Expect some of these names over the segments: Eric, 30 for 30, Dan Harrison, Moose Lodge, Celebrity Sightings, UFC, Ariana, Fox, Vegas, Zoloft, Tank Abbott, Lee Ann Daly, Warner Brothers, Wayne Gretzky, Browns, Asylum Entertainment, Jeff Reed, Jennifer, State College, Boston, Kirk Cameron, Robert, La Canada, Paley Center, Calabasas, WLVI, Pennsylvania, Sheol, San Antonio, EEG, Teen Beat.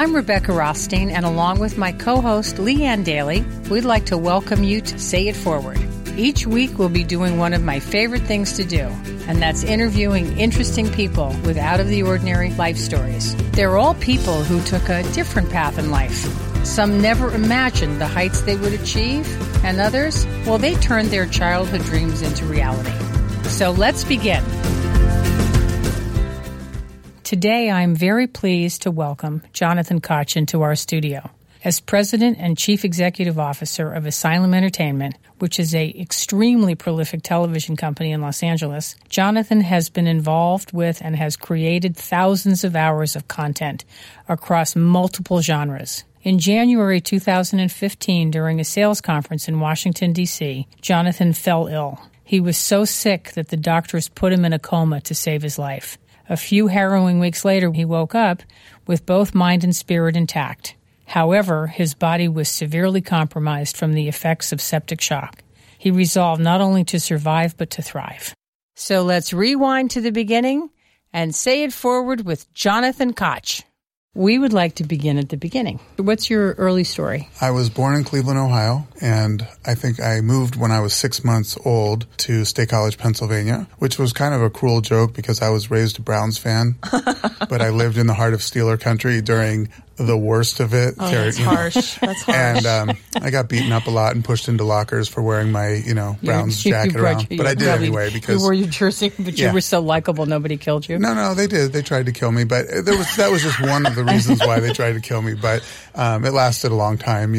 I'm Rebecca Rothstein, and along with my co-host, Lee Ann Daly, we'd like to welcome you to Say It Forward. Each week, we'll be doing one of my favorite things to do, and that's interviewing interesting people with out-of-the-ordinary life stories. They're all people who took a different path in life. Some never imagined the heights they would achieve, and others, well, they turned their childhood dreams into reality. So let's begin. Today, I'm very pleased to welcome Jonathan Koch into our studio. As president and chief executive officer of Asylum Entertainment, which is an extremely prolific television company in Los Angeles, Jonathan has been involved with and has created thousands of hours of content across multiple genres. In January 2015, during a sales conference in Washington, D.C., Jonathan fell ill. He was so sick that the doctors put him in a coma to save his life. A few harrowing weeks later, he woke up with both mind and spirit intact. However, his body was severely compromised from the effects of septic shock. He resolved not only to survive, but to thrive. So let's rewind to the beginning and say it forward with Jonathan Koch. We would like to begin at the beginning. What's your early story? I was born in Cleveland, Ohio, and I think I moved when I was 6 months old to State College, Pennsylvania, which was kind of a cruel joke because I was raised a Browns fan, but I lived in the heart of Steeler country during the worst of it. Oh, that's harsh. That's harsh. And I got beaten up a lot and pushed into lockers for wearing my, Browns jacket around. But I did anyway because... You wore your jersey, but you were so likable, nobody killed you. No, they did. They tried to kill me, but that was just one of the reasons why they tried to kill me. But it lasted a long time,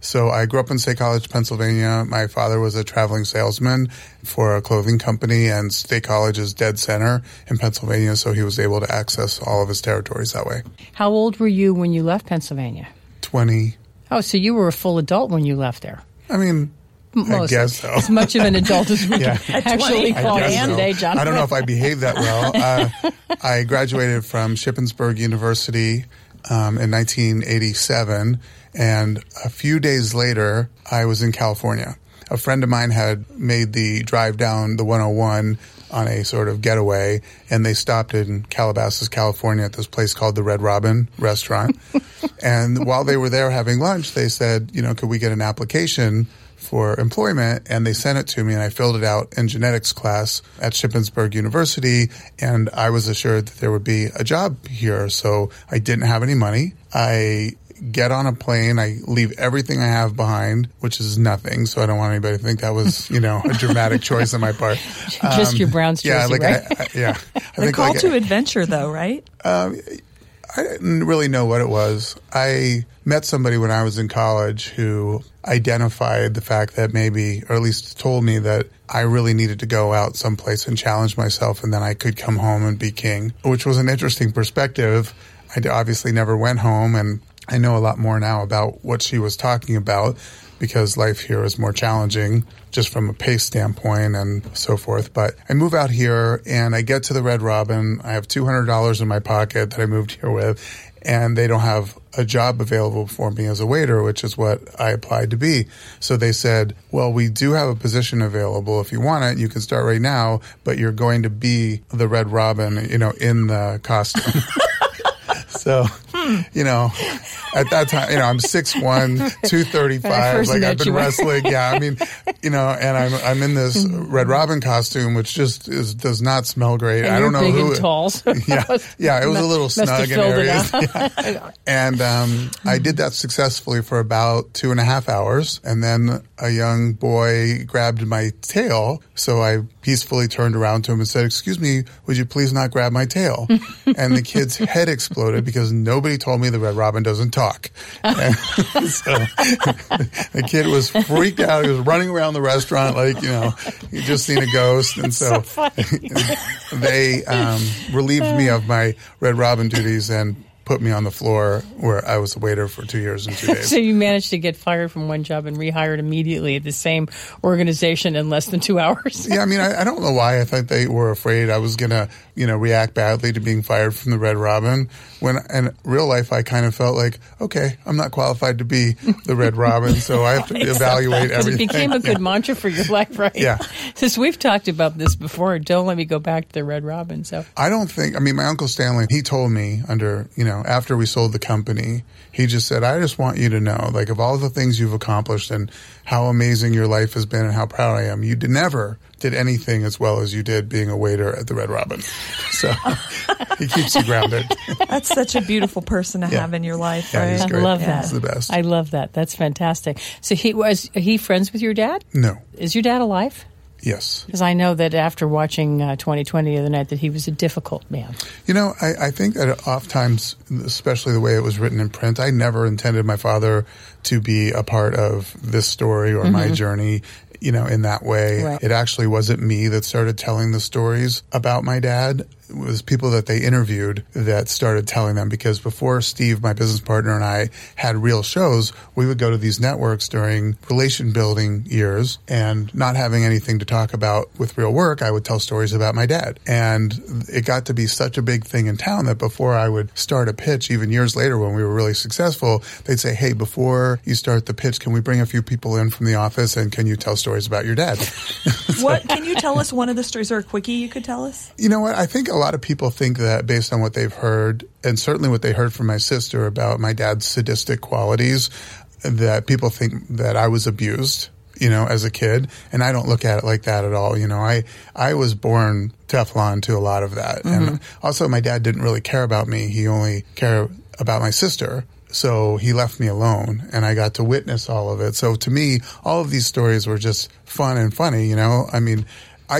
So I grew up in State College, Pennsylvania. My father was a traveling salesman for a clothing company, and State College is dead center in Pennsylvania, so he was able to access all of his territories that way. How old were you when you left Pennsylvania? 20. Oh, so you were a full adult when you left there. I mean, mostly. I guess so. As much of an adult as we can actually call Ann Day, Jonathan. I don't know if I behaved that well. I graduated from Shippensburg University in 1987, and a few days later, I was in California. A friend of mine had made the drive down the 101 on a sort of getaway, and they stopped in Calabasas, California at this place called the Red Robin restaurant. And while they were there having lunch, they said, could we get an application for employment? And they sent it to me, and I filled it out in genetics class at Shippensburg University, and I was assured that there would be a job here. So I didn't have any money. I get on a plane. I leave everything I have behind, which is nothing. So I don't want anybody to think that was, a dramatic choice on my part. Just your Browns jersey, right? The call to adventure, though, right? I didn't really know what it was. I met somebody when I was in college who identified the fact that maybe, or at least told me that I really needed to go out someplace and challenge myself, and then I could come home and be king, which was an interesting perspective. I obviously never went home, and I know a lot more now about what she was talking about because life here is more challenging just from a pace standpoint and so forth. But I move out here and I get to the Red Robin. I have $200 in my pocket that I moved here with, and they don't have a job available for me as a waiter, which is what I applied to be. So they said, well, we do have a position available. If you want it, you can start right now, but you're going to be the Red Robin, in the costume. So, at that time, I'm 6'1", 235, I've been wrestling. Yeah, and I'm in this Red Robin costume, which just does not smell great. And I don't know who. And tall. So it was a little snug in areas. Yeah. And I did that successfully for about 2.5 hours, and then a young boy grabbed my tail, so I peacefully turned around to him and said, "Excuse me, would you please not grab my tail?" And the kid's head exploded because nobody told me the Red Robin doesn't talk. And so the kid was freaked out. He was running around the restaurant like, he'd just seen a ghost. And so they relieved me of my Red Robin duties and put me on the floor where I was a waiter for 2 years and 2 days. So you managed to get fired from one job and rehired immediately at the same organization in less than 2 hours. Yeah, I don't know why. I think they were afraid I was going to, react badly to being fired from the Red Robin. When in real life, I kind of felt like, okay, I'm not qualified to be the Red Robin, so I have to evaluate everything. It became a good mantra for your life, right? Yeah. Since we've talked about this before, don't let me go back to the Red Robin. So I don't think, my Uncle Stanley, he told me under, after we sold the company, he just said, I just want you to know, like, of all the things you've accomplished and how amazing your life has been and how proud I am, you never did anything as well as you did being a waiter at the Red Robin. So he keeps you grounded. That's such a beautiful person to have in your life, right? I love that. He's the best. I love that. That's fantastic. So was he friends with your dad? No. Is your dad alive? Yes. Because I know that after watching 2020 the other night that he was a difficult man. You know, I think that oftentimes, especially the way it was written in print, I never intended my father to be a part of this story or my journey, you know, in that way. Right. It actually wasn't me that started telling the stories about my dad. It was people that they interviewed that started telling them, because before Steve, my business partner, and I had real shows, we would go to these networks during relation building years, and not having anything to talk about with real work, I would tell stories about my dad. And it got to be such a big thing in town that before I would start a pitch, even years later when we were really successful, they'd say, hey, before you start the pitch, can we bring a few people in from the office and can you tell stories about your dad? Can you tell us one of the stories, or a quickie you could tell us? You know what? I think a lot of people think that based on what they've heard, and certainly what they heard from my sister about my dad's sadistic qualities, that people think that I was abused, you know, as a kid. And I don't look at it like that at all. You know, I was born Teflon to a lot of that. And also my dad didn't really care about me. He only cared about my sister. So he left me alone, and I got to witness all of it. So to me, all of these stories were just fun and funny, you know. I mean,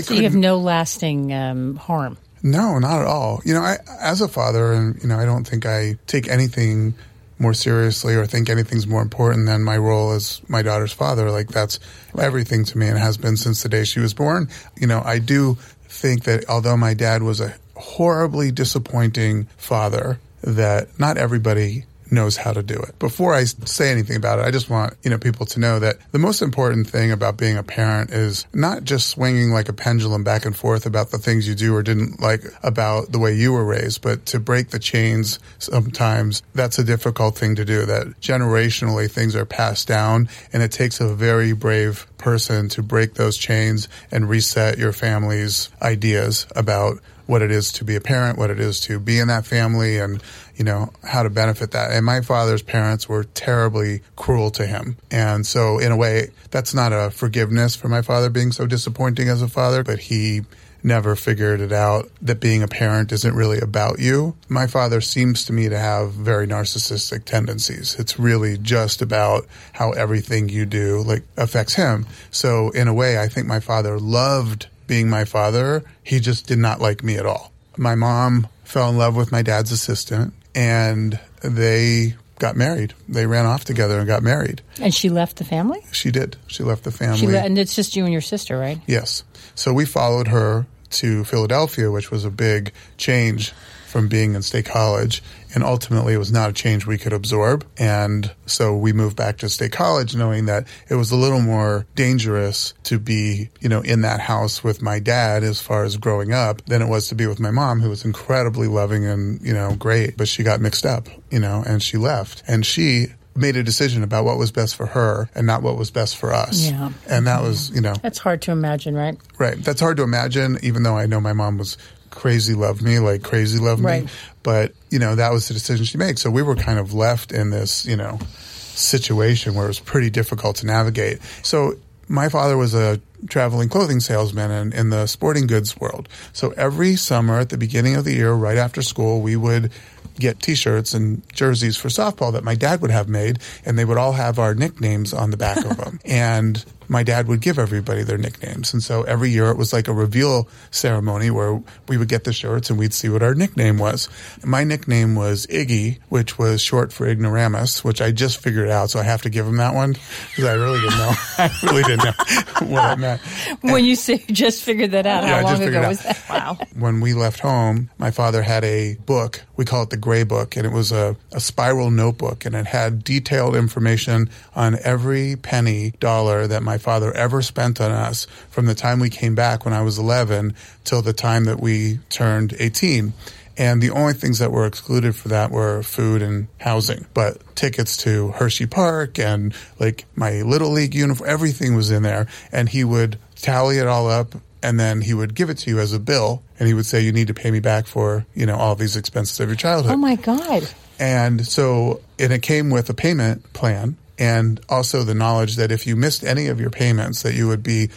so you have no lasting harm. No, not at all. You know, as a father, and you know, I don't think I take anything more seriously or think anything's more important than my role as my daughter's father. Like, that's everything to me, and has been since the day she was born. You know, I do think that although my dad was a horribly disappointing father, that not everybody knows how to do it. Before I say anything about it, I just want, you know, people to know that the most important thing about being a parent is not just swinging like a pendulum back and forth about the things you do or didn't like about the way you were raised, but to break the chains sometimes. That's a difficult thing to do, that generationally things are passed down, and it takes a very brave person to break those chains and reset your family's ideas about what it is to be a parent, what it is to be in that family, and, you know, how to benefit that. And my father's parents were terribly cruel to him. And so in a way, that's not a forgiveness for my father being so disappointing as a father, but he never figured it out that being a parent isn't really about you. My father seems to me to have very narcissistic tendencies. It's really just about how everything you do, like, affects him. So in a way, I think my father loved being my father. He just did not like me at all. My mom fell in love with my dad's assistant, and they got married. They ran off together and got married. And she left the family? She did. She left the family. And it's just you and your sister, right? Yes. So we followed her to Philadelphia, which was a big change from being in State College. And ultimately, it was not a change we could absorb. And so we moved back to State College, knowing that it was a little more dangerous to be, you know, in that house with my dad as far as growing up than it was to be with my mom, who was incredibly loving and, you know, great. But she got mixed up, you know, and she left. And she made a decision about what was best for her and not what was best for us. Yeah. And that was, you know. That's hard to imagine, right? Right. That's hard to imagine, even though I know my mom was crazy loved me. Right. But, you know, that was the decision she made. So we were kind of left in this, you know, situation where it was pretty difficult to navigate. So my father was a traveling clothing salesman in the sporting goods world. So every summer at the beginning of the year, right after school, we would get T-shirts and jerseys for softball that my dad would have made, and they would all have our nicknames on the back of them. And my dad would give everybody their nicknames. And so every year it was like a reveal ceremony where we would get the shirts and we'd see what our nickname was. My nickname was Iggy, which was short for ignoramus, which I just figured out. So I have to give him that one because I really didn't know. I really didn't know what I meant. When you say you just figured that out, how long ago was that? Wow. When we left home, my father had a book. We call it the Gray Book. And it was a spiral notebook. And it had detailed information on every penny, dollar that my father ever spent on us from the time we came back when I was 11 till the time that we turned 18. And the only things that were excluded for that were food and housing. But tickets to Hershey Park and like my Little League uniform, everything was in there. And he would tally it all up, and then he would give it to you as a bill. And he would say, you need to pay me back for, you know, all these expenses of your childhood. Oh, my God. And so, and it came with a payment plan and also the knowledge that if you missed any of your payments, that you would be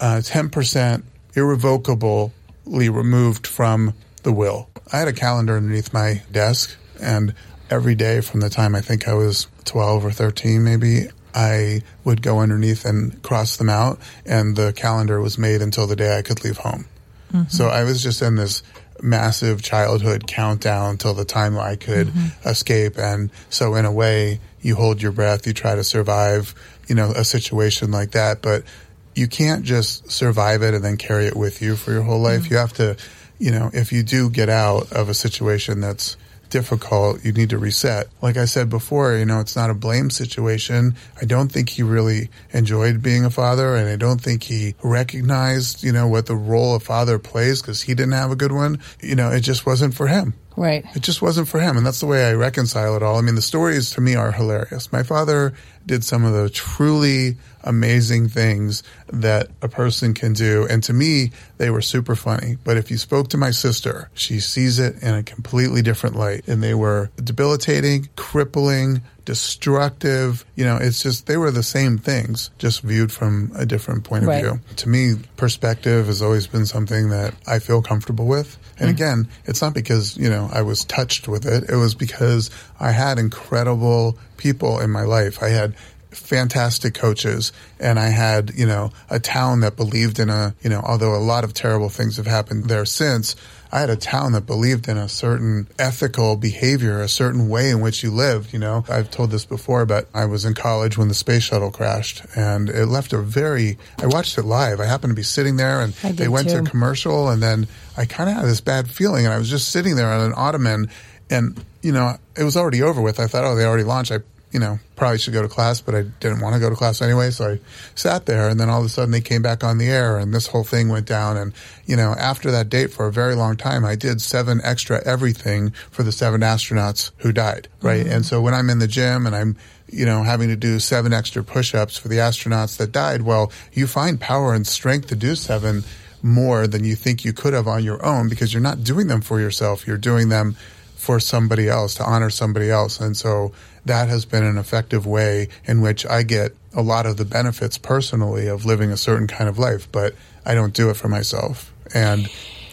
10% irrevocably removed from the will. I had a calendar underneath my desk, and every day from the time I think I was 12 or 13 maybe, I would go underneath and cross them out, and the calendar was made until the day I could leave home. Mm-hmm. So I was just in this massive childhood countdown till the time I could escape. And so in a way, you hold your breath, you try to survive, you know, a situation like that, but you can't just survive it and then carry it with you for your whole life. You have to, you know, if you do get out of a situation that's difficult, you need to reset. Like I said before, you know, it's not a blame situation. I don't think he really enjoyed being a father, and I don't think he recognized, you know, what the role a father plays, because he didn't have a good one. You know, it just wasn't for him. Right. It just wasn't for him. And that's the way I reconcile it all. I mean, the stories to me are hilarious. My father did some of the truly amazing things that a person can do. And to me, they were super funny. But if you spoke to my sister, she sees it in a completely different light. And they were debilitating, crippling, destructive. You know, it's just, they were the same things, just viewed from a different point of view. To me, perspective has always been something that I feel comfortable with. And again, it's not because, you know, I was touched with it. It was because I had incredible people in my life. I had fantastic coaches, and I had, you know, a town that believed in a, you know, although a lot of terrible things have happened there since, I had a town that believed in a certain ethical behavior, a certain way in which you lived, you know. I've told this before, but I was in college when the space shuttle crashed, and it left a very, I watched it live. I happened to be sitting there, and they went to commercial, and then I kind of had this bad feeling, and I was just sitting there on an ottoman, and, you know, it was already over with. I thought, oh, they already launched. I, you know, probably should go to class, but I didn't want to go to class anyway. So I sat there, and then all of a sudden they came back on the air, and this whole thing went down. And, you know, after that date for a very long time, I did 7 extra everything for the 7 astronauts who died. Right. And so when I'm in the gym and I'm, you know, having to do 7 extra push-ups for the astronauts that died, well, you find power and strength to do 7 more than you think you could have on your own, because you're not doing them for yourself. You're doing them for somebody else, to honor somebody else. And so that has been an effective way in which I get a lot of the benefits personally of living a certain kind of life, but I don't do it for myself. And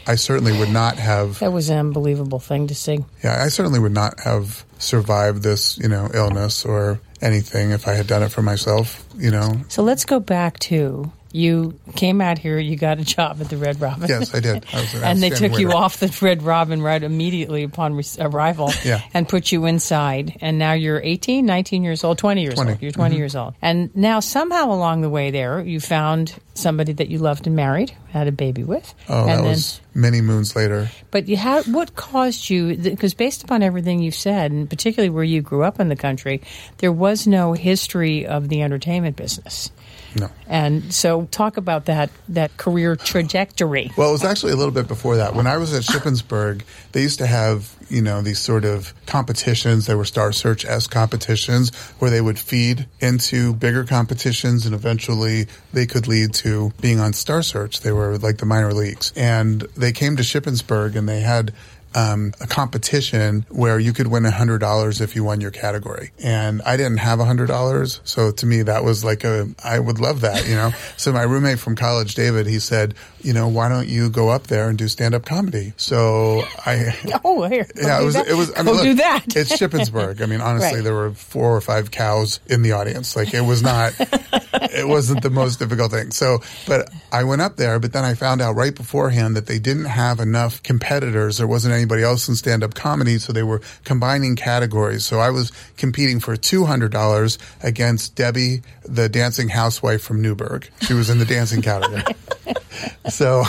I certainly would not have... That was an unbelievable thing to see. Yeah, I certainly would not have survived this, you know, illness or anything if I had done it for myself, you know. So let's go back to... You came out here, you got a job at the Red Robin. Yes, I did. I was and they took you off the Red Robin right immediately upon arrival and put you inside. And now you're 18, 19 years old, 20 years 20. Old. You're 20 years old. And now somehow along the way there, you found somebody that you loved and married, had a baby with. Oh, and that then, was many moons later. But you had, what caused you, because based upon everything you've said, and particularly where you grew up in the country, there was no history of the entertainment business. No. And so talk about that career trajectory. Well, it was actually a little bit before that. When I was at Shippensburg, they used to have, you know, these sort of competitions. They were Star Search-esque competitions where they would feed into bigger competitions, and eventually they could lead to being on Star Search. They were like the minor leagues. And they came to Shippensburg, and they had a competition where you could win $100 if you won your category. And I didn't have $100. So to me, that was like I would love that, you know? So my roommate from college, David, he said, you know, why don't you go up there and do stand-up comedy? So I... Oh, here. Yeah, it was I mean, look, do that. It's Shippensburg. I mean, honestly, there were 4 or 5 cows in the audience. Like, it was not... It wasn't the most difficult thing. So, but I went up there, but then I found out right beforehand that they didn't have enough competitors. There wasn't anybody else in stand-up comedy, so they were combining categories. So I was competing for $200 against Debbie, the dancing housewife from Newburgh. She was in the dancing category. So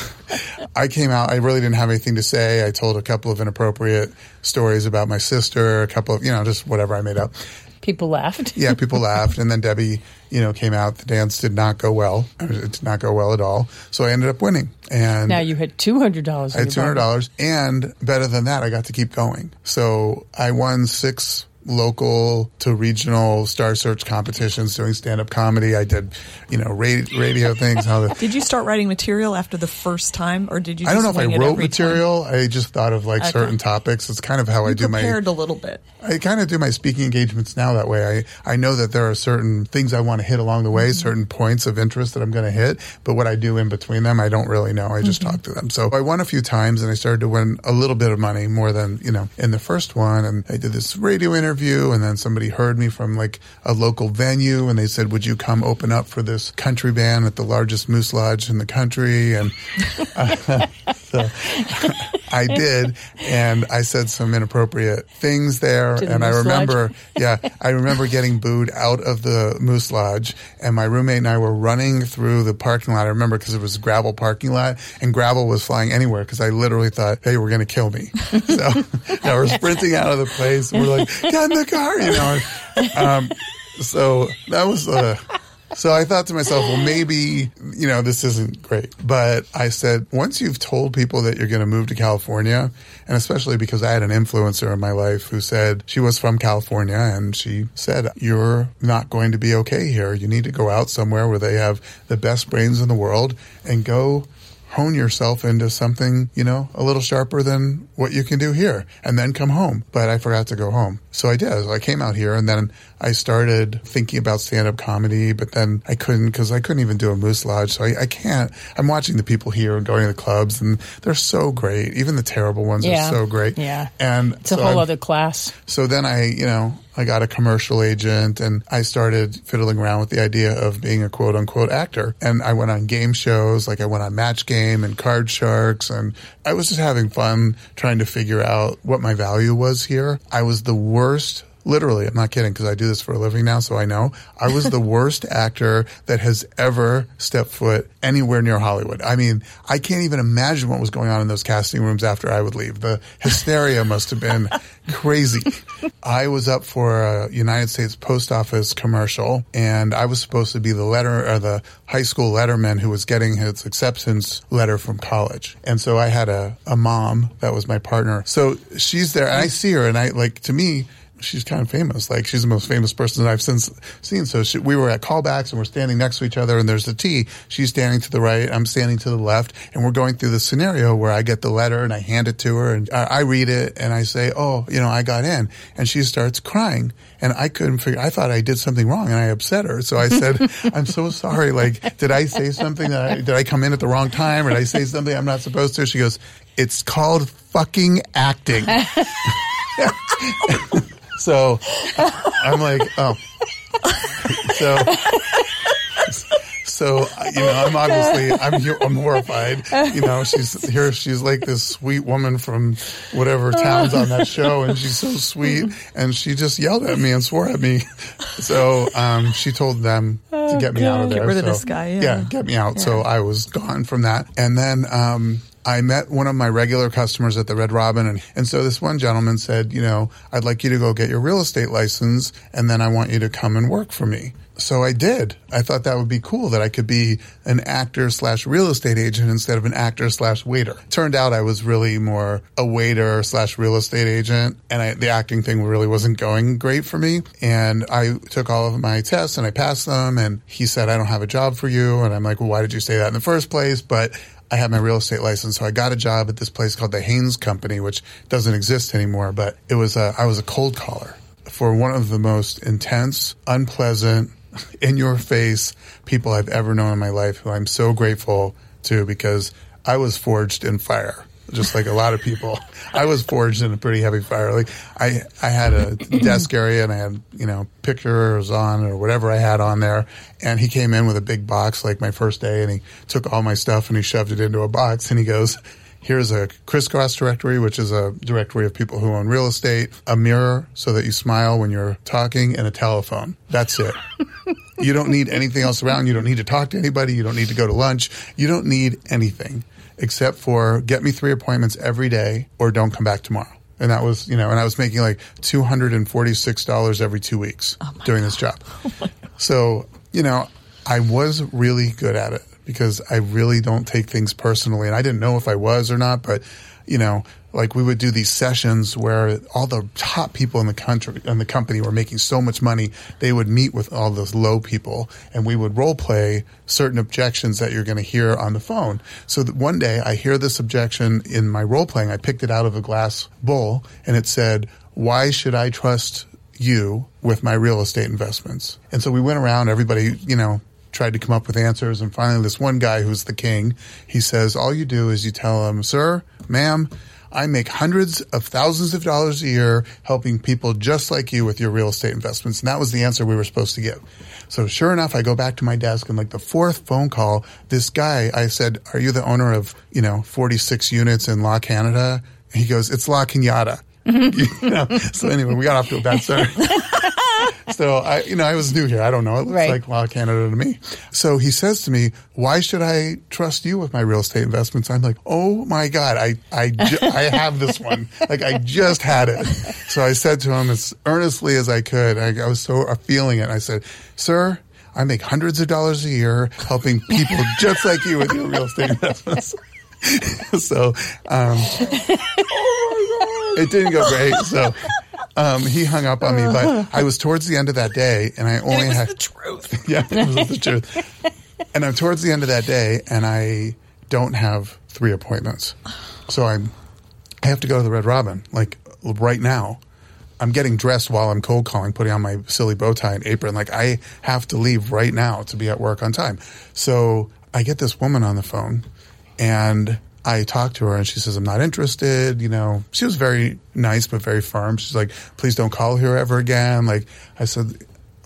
I came out. I really didn't have anything to say. I told a couple of inappropriate stories about my sister, a couple of, you know, just whatever I made up. People laughed. Yeah, people laughed. And then Debbie, you know, came out. The dance did not go well. It did not go well at all. So I ended up winning. And now you had $200. I had $200. And better than that, I got to keep going. So I won 6 local to regional Star Search competitions, doing stand-up comedy. I did, you know, radio things. Did you start writing material after the first time, or did you? I don't know if I wrote material. I just thought of like certain topics. It's kind of how I do my prepared a little bit. I kind of do my speaking engagements now that way. I know that there are certain things I want to hit along the way, mm-hmm. certain points of interest that I'm going to hit, but what I do in between them, I don't really know. I just mm-hmm. talk to them. So I won a few times, and I started to win a little bit of money, more than in the first one, and I did this radio interview, and then somebody heard me from like a local venue, and they said, "Would you come open up for this country band at the largest Moose Lodge in the country?" And so I did, and I said some inappropriate things there, and I remember getting booed out of the Moose Lodge, and my roommate and I were running through the parking lot. I remember because it was a gravel parking lot, and gravel was flying anywhere because I literally thought they were going to kill me. So we're sprinting out of the place, and we're like, "Get in the car," So that was So I thought to myself, well, maybe, this isn't great. But I said, once you've told people that you're going to move to California, and especially because I had an influencer in my life who said she was from California, and she said, you're not going to be okay here. You need to go out somewhere where they have the best brains in the world and go hone yourself into something, a little sharper than what you can do here, and then come home. But I forgot to go home. So I did. I came out here, and then I started thinking about stand-up comedy, but then I couldn't because I couldn't even do a Moose Lodge. So I can't. I'm watching the people here and going to the clubs, and they're so great. Even the terrible ones are so great. Yeah. And it's a whole other class. So then I got a commercial agent, and I started fiddling around with the idea of being a quote-unquote actor. And I went on game shows, like I went on Match Game and Card Sharks, and I was just having fun trying to figure out what my value was here. I was the worst, literally, I'm not kidding, because I do this for a living now, so I know. I was the worst actor that has ever stepped foot anywhere near Hollywood. I mean, I can't even imagine what was going on in those casting rooms after I would leave. The hysteria must have been crazy. I was up for a United States Post Office commercial, and I was supposed to be the high school letterman who was getting his acceptance letter from college. And so I had a mom that was my partner. So she's there, and I see her, and to me, she's kind of famous. Like, she's the most famous person that I've since seen. So we were at callbacks, and we're standing next to each other, and there's a T. She's standing to the right, I'm standing to the left, and we're going through the scenario where I get the letter and I hand it to her, and I read it, and I say, I got in. And she starts crying, and I couldn't figure, I thought I did something wrong and I upset her. So I said, I'm so sorry. Like, did I say something? Did I come in at the wrong time, or did I say something I'm not supposed to? She goes, it's called fucking acting. So I'm like, oh. So I'm obviously, I'm horrified. She's here. She's like this sweet woman from whatever town's on that show, and she's so sweet. And she just yelled at me and swore at me. So she told them to get me out of there. Get rid of this guy. Yeah, get me out. Yeah. So I was gone from that, and then. I met one of my regular customers at the Red Robin, and so this one gentleman said, I'd like you to go get your real estate license, and then I want you to come and work for me. So I did. I thought that would be cool that I could be an actor / real estate agent instead of an actor / waiter. Turned out I was really more a waiter / real estate agent, and the acting thing really wasn't going great for me. And I took all of my tests and I passed them, and he said, I don't have a job for you. And I'm like, well, why did you say that in the first place? But I had my real estate license, so I got a job at this place called the Haynes Company, which doesn't exist anymore, but it was I was a cold caller for one of the most intense, unpleasant, in-your-face people I've ever known in my life, who I'm so grateful to because I was forged in fire. Just like a lot of people, I was forged in a pretty heavy fire. Like I had a desk area, and I had, pictures on or whatever I had on there. And he came in with a big box, like my first day, and he took all my stuff and he shoved it into a box, and he goes, here's a crisscross directory, which is a directory of people who own real estate, a mirror so that you smile when you're talking, and a telephone. That's it. You don't need anything else around. You don't need to talk to anybody. You don't need to go to lunch. You don't need anything. Except for get me 3 appointments every day or don't come back tomorrow. And that was, and I was making like $246 every 2 weeks doing this job. Oh, so, I was really good at it because I really don't take things personally. And I didn't know if I was or not, but like we would do these sessions where all the top people in the country and the company were making so much money, they would meet with all those low people, and we would role play certain objections that you're going to hear on the phone. So that one day I hear this objection in my role playing. I picked it out of a glass bowl, and it said, "Why should I trust you with my real estate investments?" And so we went around, everybody, you know, tried to come up with answers. And finally, this one guy who's the king, he says, all you do is you tell him, "Sir, ma'am, I make hundreds of thousands of dollars a year helping people just like you with your real estate investments." And that was the answer we were supposed to give. So sure enough, I go back to my desk, and like the fourth phone call, this guy, I said, "Are you the owner of, 46 units in La Canada?" And he goes, "It's La Canada." So anyway, we got off to a bad start. So I was new here. I don't know. It looks like La Canada to me. So he says to me, "Why should I trust you with my real estate investments?" I'm like, "Oh my God, I have this one. Like I just had it." So I said to him as earnestly as I could. I was so feeling it. I said, "Sir, I make hundreds of dollars a year helping people just like you with your real estate investments." So it didn't go great. So. He hung up on me, but I was towards the end of that day, and I only had the truth. Yeah, it was the truth. And I'm towards the end of that day, and I don't have 3 appointments, so I have to go to the Red Robin like right now. I'm getting dressed while I'm cold calling, putting on my silly bow tie and apron. Like I have to leave right now to be at work on time. So I get this woman on the phone, and I talked to her, and she says, "I'm not interested." She was very nice, but very firm. She's like, "Please don't call here ever again." Like I said,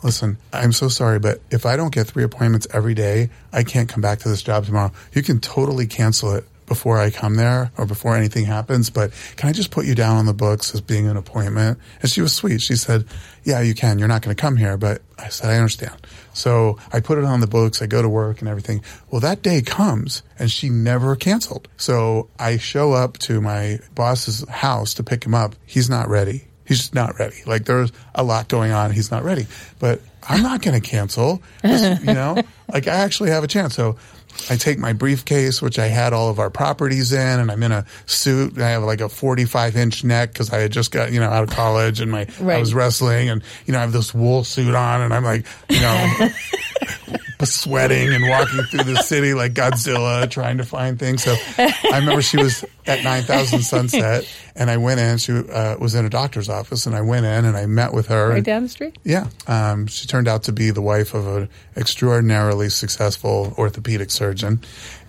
"Listen, I'm so sorry, but if I don't get 3 appointments every day, I can't come back to this job tomorrow. You can totally cancel it before I come there or before anything happens. But can I just put you down on the books as being an appointment?" And she was sweet. She said, "Yeah, you can. You're not going to come here." But I said, "I understand." So I put it on the books. I go to work and everything. Well, that day comes, and she never canceled. So I show up to my boss's house to pick him up. He's not ready. He's just not ready. Like there's a lot going on. He's not ready. But I'm not going to cancel. Just, like I actually have a chance. So I take my briefcase, which I had all of our properties in, and I'm in a suit. And I have like a 45-inch neck because I had just got, out of college, and I was wrestling, and, I have this wool suit on, and I'm like, sweating and walking through the city like Godzilla trying to find things. So I remember she was at 9000 Sunset, and I went in. She was in a doctor's office, and I went in and I met with her. Right down the street? Yeah. She turned out to be the wife of an extraordinarily successful orthopedic surgeon.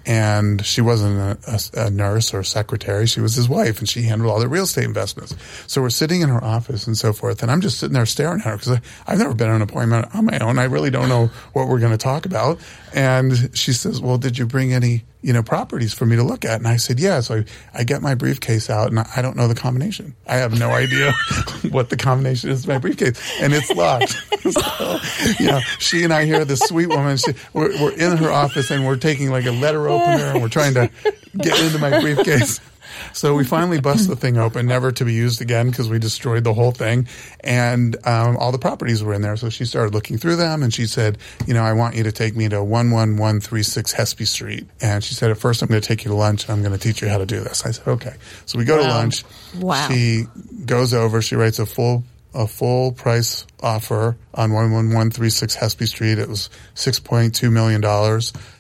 And she wasn't a nurse or secretary. She was his wife, and she handled all the real estate investments. So we're sitting in her office and so forth, and I'm just sitting there staring at her because I've never been on an appointment on my own. I really don't know what we're going to talk about. And she says, "Well, did you bring any, properties for me to look at?" And I said, "Yeah." So I get my briefcase out, and I don't know the combination. I have no idea what the combination is to my briefcase, and it's locked. So, she and I hear this sweet woman. We're in her office, and we're taking like a letter opener, and we're trying to get into my briefcase. So we finally bust the thing open, never to be used again because we destroyed the whole thing. And all the properties were in there. So she started looking through them, and she said, "I want you to take me to 11136 Hespy Street." And she said, "At first I'm going to take you to lunch, and I'm going to teach you how to do this." I said, "Okay." So we go to lunch. Wow. She goes over. She writes a full price offer on 11136 Hespy Street. It was $6.2 million.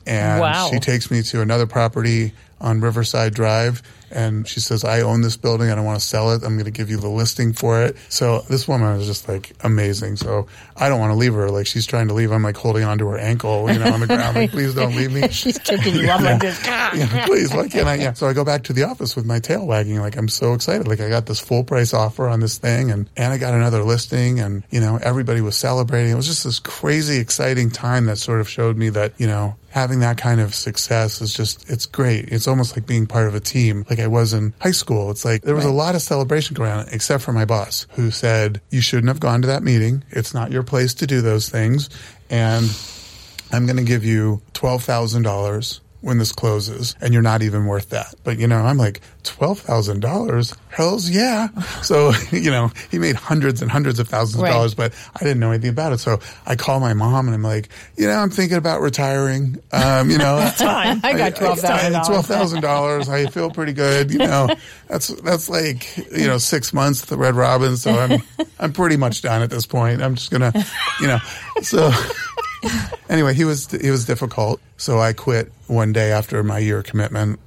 And she takes me to another property on Riverside Drive. And she says, "I own this building. I don't want to sell it. I'm going to give you the listing for it." So this woman is just like amazing. So I don't want to leave her. Like she's trying to leave. I'm like holding onto her ankle, on the ground. Like, "Please don't leave me." She's kicking you up like this. "Please, why can't I?" Yeah. So I go back to the office with my tail wagging. Like I'm so excited. Like I got this full price offer on this thing, and I got another listing, and, everybody was celebrating. It was just this crazy, exciting time that sort of showed me that, having that kind of success is just, it's great. It's almost like being part of a team. Like I was in high school. It's like there was a lot of celebration going on, except for my boss, who said, "You shouldn't have gone to that meeting. It's not your place to do those things. And I'm going to give you $12,000 when this closes and you're not even worth that. But, you know, I'm like, $12,000? Hells yeah. So, you know, he made hundreds and hundreds of thousands of dollars, but I didn't know anything about it. So I call my mom and I'm like, you know, I'm thinking about retiring. You know, it's fine. I got $12,000. I feel pretty good. You know, that's like, you know, 6 months at the Red Robin. So I'm pretty much done at this point. I'm just going to, you know, so anyway, he was difficult. So I quit one day after my year commitment.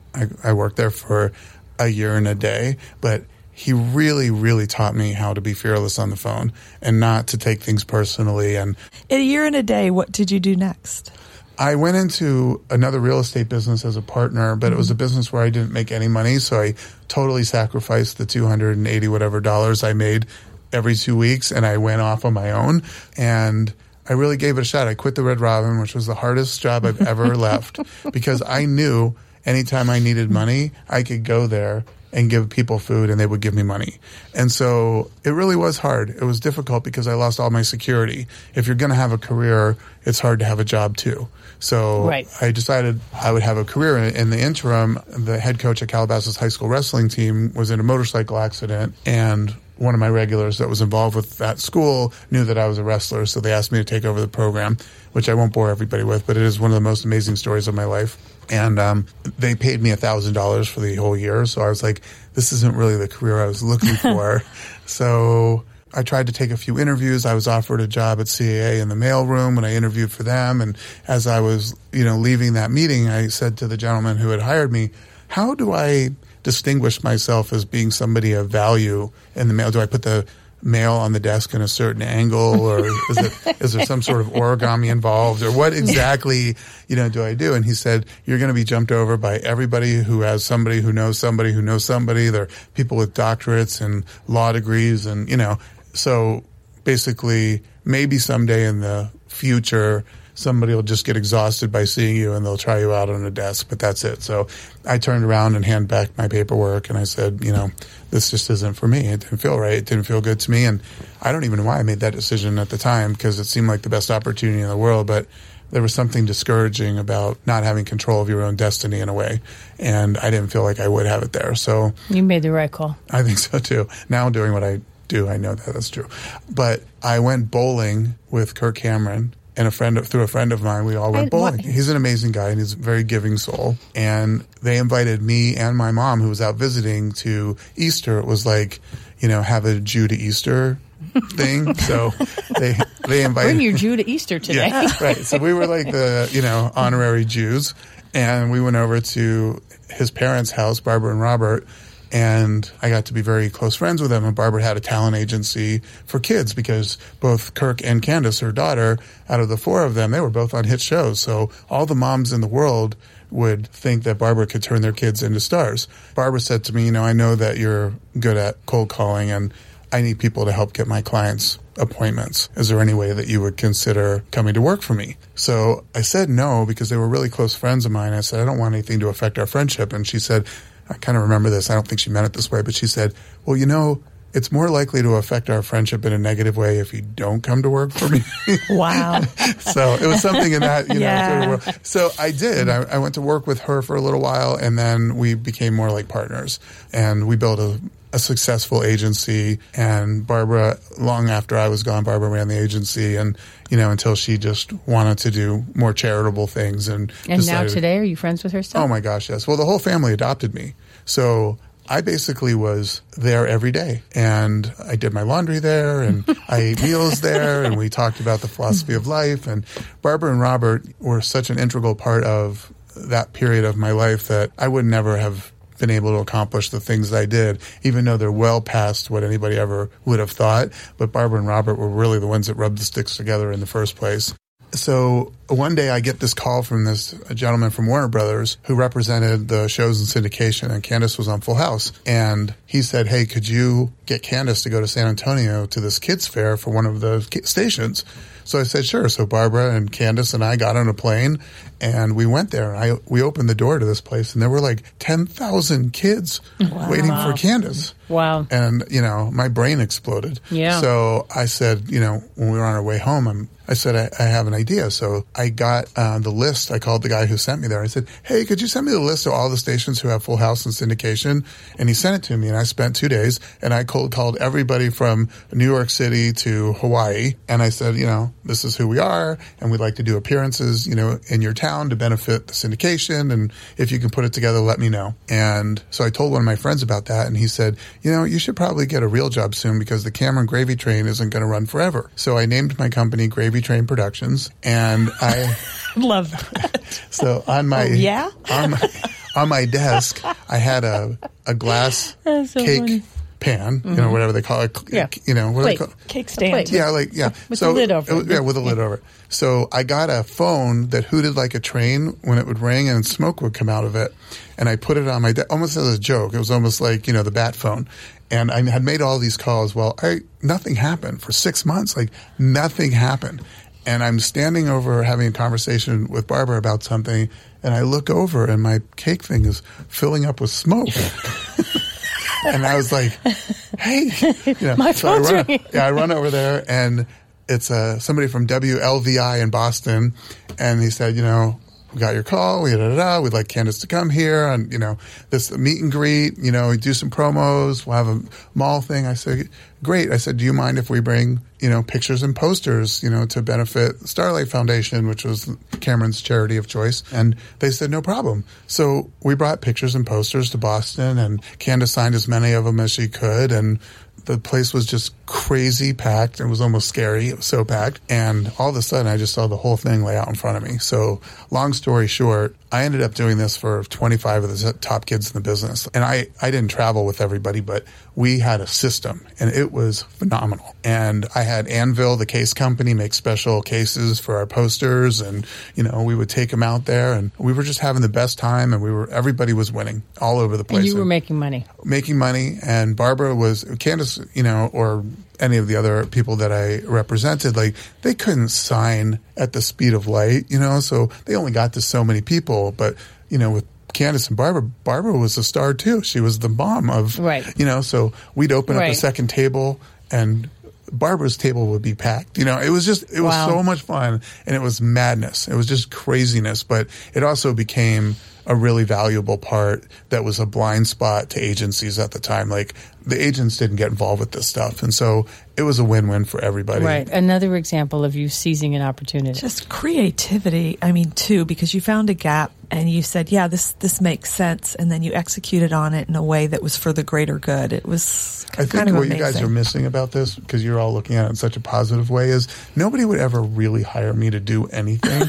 I worked there for a year and a day, but he really, really taught me how to be fearless on the phone and not to take things personally. And in a year and a day, what did you do next? I went into another real estate business as a partner, but it was a business where I didn't make any money. So I totally sacrificed the $280 I made every 2 weeks, and I went off on my own, and I really gave it a shot. I quit the Red Robin, which was the hardest job I've ever left, because I knew anytime I needed money, I could go there and give people food and they would give me money. And so it really was hard. It was difficult because I lost all my security. If you're going to have a career, it's hard to have a job too. So I decided I would have a career. In the interim, the head coach at Calabasas high school wrestling team was in a motorcycle accident, and one of my regulars that was involved with that school knew that I was a wrestler, so they asked me to take over the program, which I won't bore everybody with, but it is one of the most amazing stories of my life. And they paid me $1,000 for the whole year, so I was like, this isn't really the career I was looking for. So I tried to take a few interviews. I was offered a job at CAA in the mailroom when I interviewed for them, and as I was, you know, leaving that meeting, I said to the gentleman who had hired me, how do I distinguish myself as being somebody of value in the mail? Do I put the mail on the desk in a certain angle, or is there some sort of origami involved, or what exactly, you know, do I do? And he said, you're going to be jumped over by everybody who has somebody who knows somebody who knows somebody. They're people with doctorates and law degrees, and, you know, so basically maybe someday in the future somebody will just get exhausted by seeing you and they'll try you out on a desk, but that's it. So I turned around and handed back my paperwork and I said, you know, this just isn't for me. It didn't feel right. It didn't feel good to me. And I don't even know why I made that decision at the time, because it seemed like the best opportunity in the world, but there was something discouraging about not having control of your own destiny in a way. And I didn't feel like I would have it there. So you made the right call. I think so too. Now doing what I do, I know that that's true. But I went bowling with Kirk Cameron. And a friend of mine, we all went bowling. He's an amazing guy, and he's a very giving soul. And they invited me and my mom, who was out visiting, to Easter. It was like, you know, have a Jew to Easter thing. So they invited, bring your Jew to Easter today. Yeah, right. So we were like the, you know, honorary Jews, and we went over to his parents' house, Barbara and Robert. And I got to be very close friends with them. And Barbara had a talent agency for kids, because both Kirk and Candace, her daughter, out of the four of them, they were both on hit shows. So all the moms in the world would think that Barbara could turn their kids into stars. Barbara said to me, you know, I know that you're good at cold calling, and I need people to help get my clients appointments. Is there any way that you would consider coming to work for me? So I said no, because they were really close friends of mine. I said, I don't want anything to affect our friendship. And she said, I kind of remember this, I don't think she meant it this way, but she said, well, you know, it's more likely to affect our friendship in a negative way if you don't come to work for me. Wow. So it was something in that, you know, sort of world. So I did. I went to work with her for a little while, and then we became more like partners. And we built a successful agency. And Barbara, long after I was gone, Barbara ran the agency, and, you know, until she just wanted to do more charitable things. And now today, are you friends with her still? Oh, my gosh, yes. Well, the whole family adopted me. So I basically was there every day, and I did my laundry there, and I ate meals there, and we talked about the philosophy of life. And Barbara and Robert were such an integral part of that period of my life that I would never have been able to accomplish the things I did, even though they're well past what anybody ever would have thought. But Barbara and Robert were really the ones that rubbed the sticks together in the first place. So one day I get this call from this gentleman from Warner Brothers who represented the shows in syndication, and Candace was on Full House. And he said, hey, could you get Candace to go to San Antonio to this kids fair for one of the stations? So I said, sure. So Barbara and Candace and I got on a plane and we went there. And we opened the door to this place and there were like 10,000 kids waiting for Candace. Wow. And, you know, my brain exploded. Yeah. So I said, you know, when we were on our way home, I said, I have an idea. So I got the list. I called the guy who sent me there. I said, hey, could you send me the list of all the stations who have Full House and syndication? And he sent it to me and I spent 2 days and I cold called everybody from New York City to Hawaii. And I said, you know, this is who we are, and we'd like to do appearances, you know, in your town to benefit the syndication. And if you can put it together, let me know. And so I told one of my friends about that, and he said, you know, you should probably get a real job soon because the Cameron Gravy Train isn't going to run forever. So I named my company Gravy Train Productions, and I love that. So on my on my desk, I had a glass cake. Funny. Pan, you know, whatever they call it, you know, what do they call it? Cake stand. Yeah, like, yeah. With a lid over it. Yeah, with a lid over it. So I got a phone that hooted like a train when it would ring and smoke would come out of it. And I put it on my desk, almost as a joke. It was almost like, you know, the bat phone. And I had made all these calls. Well, nothing happened for 6 months. Like, nothing happened. And I'm standing over having a conversation with Barbara about something. And I look over and my cake thing is filling up with smoke. And I was like, hey, you know, my phone's ringing. Yeah, I run over there, and it's somebody from WLVI in Boston, and he said, you know, we got your call, we'd like Candace to come here, and, you know, this meet and greet, you know, we do some promos, we'll have a mall thing. I said, great. I said, do you mind if we bring, you know, pictures and posters, you know, to benefit Starlight Foundation, which was Cameron's charity of choice? And they said, no problem. So we brought pictures and posters to Boston, and Candace signed as many of them as she could, and the place was just crazy packed. It was almost scary. It was so packed. And all of a sudden, I just saw the whole thing lay out in front of me. So long story short, I ended up doing this for 25 of the top kids in the business. And I didn't travel with everybody, but we had a system, and it was phenomenal. And I had Anvil, the case company, make special cases for our posters. And, you know, we would take them out there, and we were just having the best time. And everybody was winning all over the place. And you were making money. Making money. And Barbara was, Candace, you know, or any of the other people that I represented, like, they couldn't sign at the speed of light, you know, so they only got to so many people. But, you know, with Candace and Barbara was a star too. She was the mom of, you know, so we'd open up the second table and Barbara's table would be packed. You know, it was just, it was so much fun, and it was madness. It was just craziness, but it also became a really valuable part that was a blind spot to agencies at the time. Like, the agents didn't get involved with this stuff. And so it was a win-win for everybody. Right. Another example of you seizing an opportunity. Just creativity, I mean, too, because you found a gap and you said, yeah, this makes sense. And then you executed on it in a way that was for the greater good. It was kind of amazing. I think what you guys are missing about this, because you're all looking at it in such a positive way, is nobody would ever really hire me to do anything.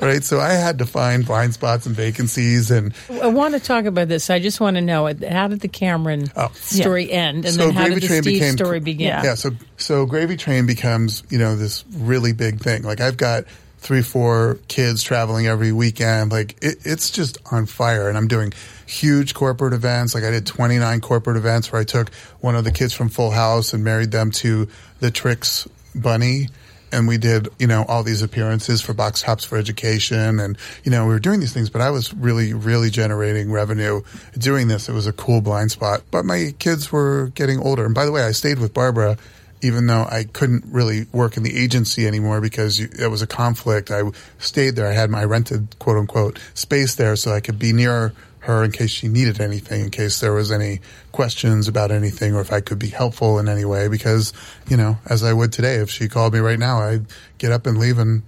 Right. So I had to find blind spots and vacancies. And I want to talk about this. I just want to know, how did the Cameron story end? And so then how did the Steve story begin? Yeah. So Gravy Train becomes, you know, this really big thing. Like, I've got 3-4 kids traveling every weekend. Like, it's just on fire. And I'm doing huge corporate events. Like, I did 29 corporate events where I took one of the kids from Full House and married them to the Trix Bunny. And we did, you know, all these appearances for Box Hops for Education. And, you know, we were doing these things, but I was really, really generating revenue doing this. It was a cool blind spot. But my kids were getting older. And by the way, I stayed with Barbara, even though I couldn't really work in the agency anymore because it was a conflict. I stayed there. I had my rented, quote unquote, space there so I could be near her in case she needed anything, in case there was any questions about anything, or if I could be helpful in any way. Because, you know, as I would today, if she called me right now, I'd get up and leave and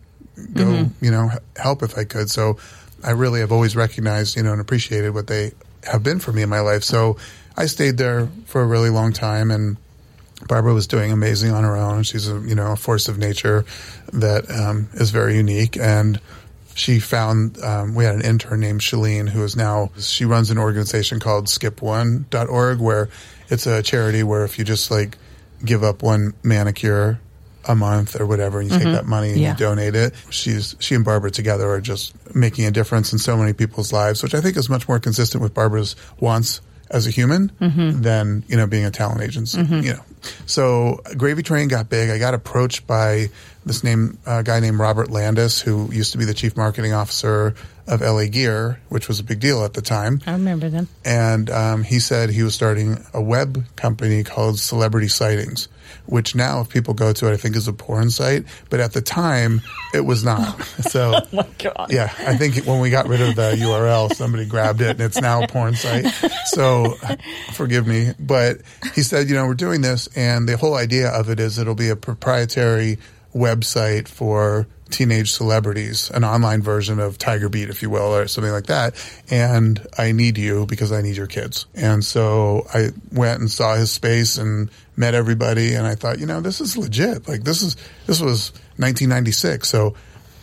go, you know, help if I could. So I really have always recognized, you know, and appreciated what they have been for me in my life. So I stayed there for a really long time, and Barbara was doing amazing on her own. She's a, you know, a force of nature that is very unique. And she found, we had an intern named Shalene, who is now, she runs an organization called skip1.org, where it's a charity where if you just like give up one manicure a month or whatever, and you take that money and you donate it, she and Barbara together are just making a difference in so many people's lives, which I think is much more consistent with Barbara's wants as a human than, you know, being a talent agency, you know. So Gravy Train got big. I got approached by this guy named Robert Landis, who used to be the chief marketing officer of LA Gear, which was a big deal at the time. I remember them. And he said he was starting a web company called Celebrity Sightings, which now if people go to it, I think is a porn site. But at the time, it was not. So, oh my God. Yeah, I think when we got rid of the URL, somebody grabbed it and it's now a porn site. So forgive me. But he said, you know, we're doing this. And the whole idea of it is it'll be a proprietary website for teenage celebrities, an online version of Tiger Beat, if you will, or something like that. And I need you because I need your kids. And so I went and saw his space and met everybody. And I thought, you know, this is legit. Like this was 1996. So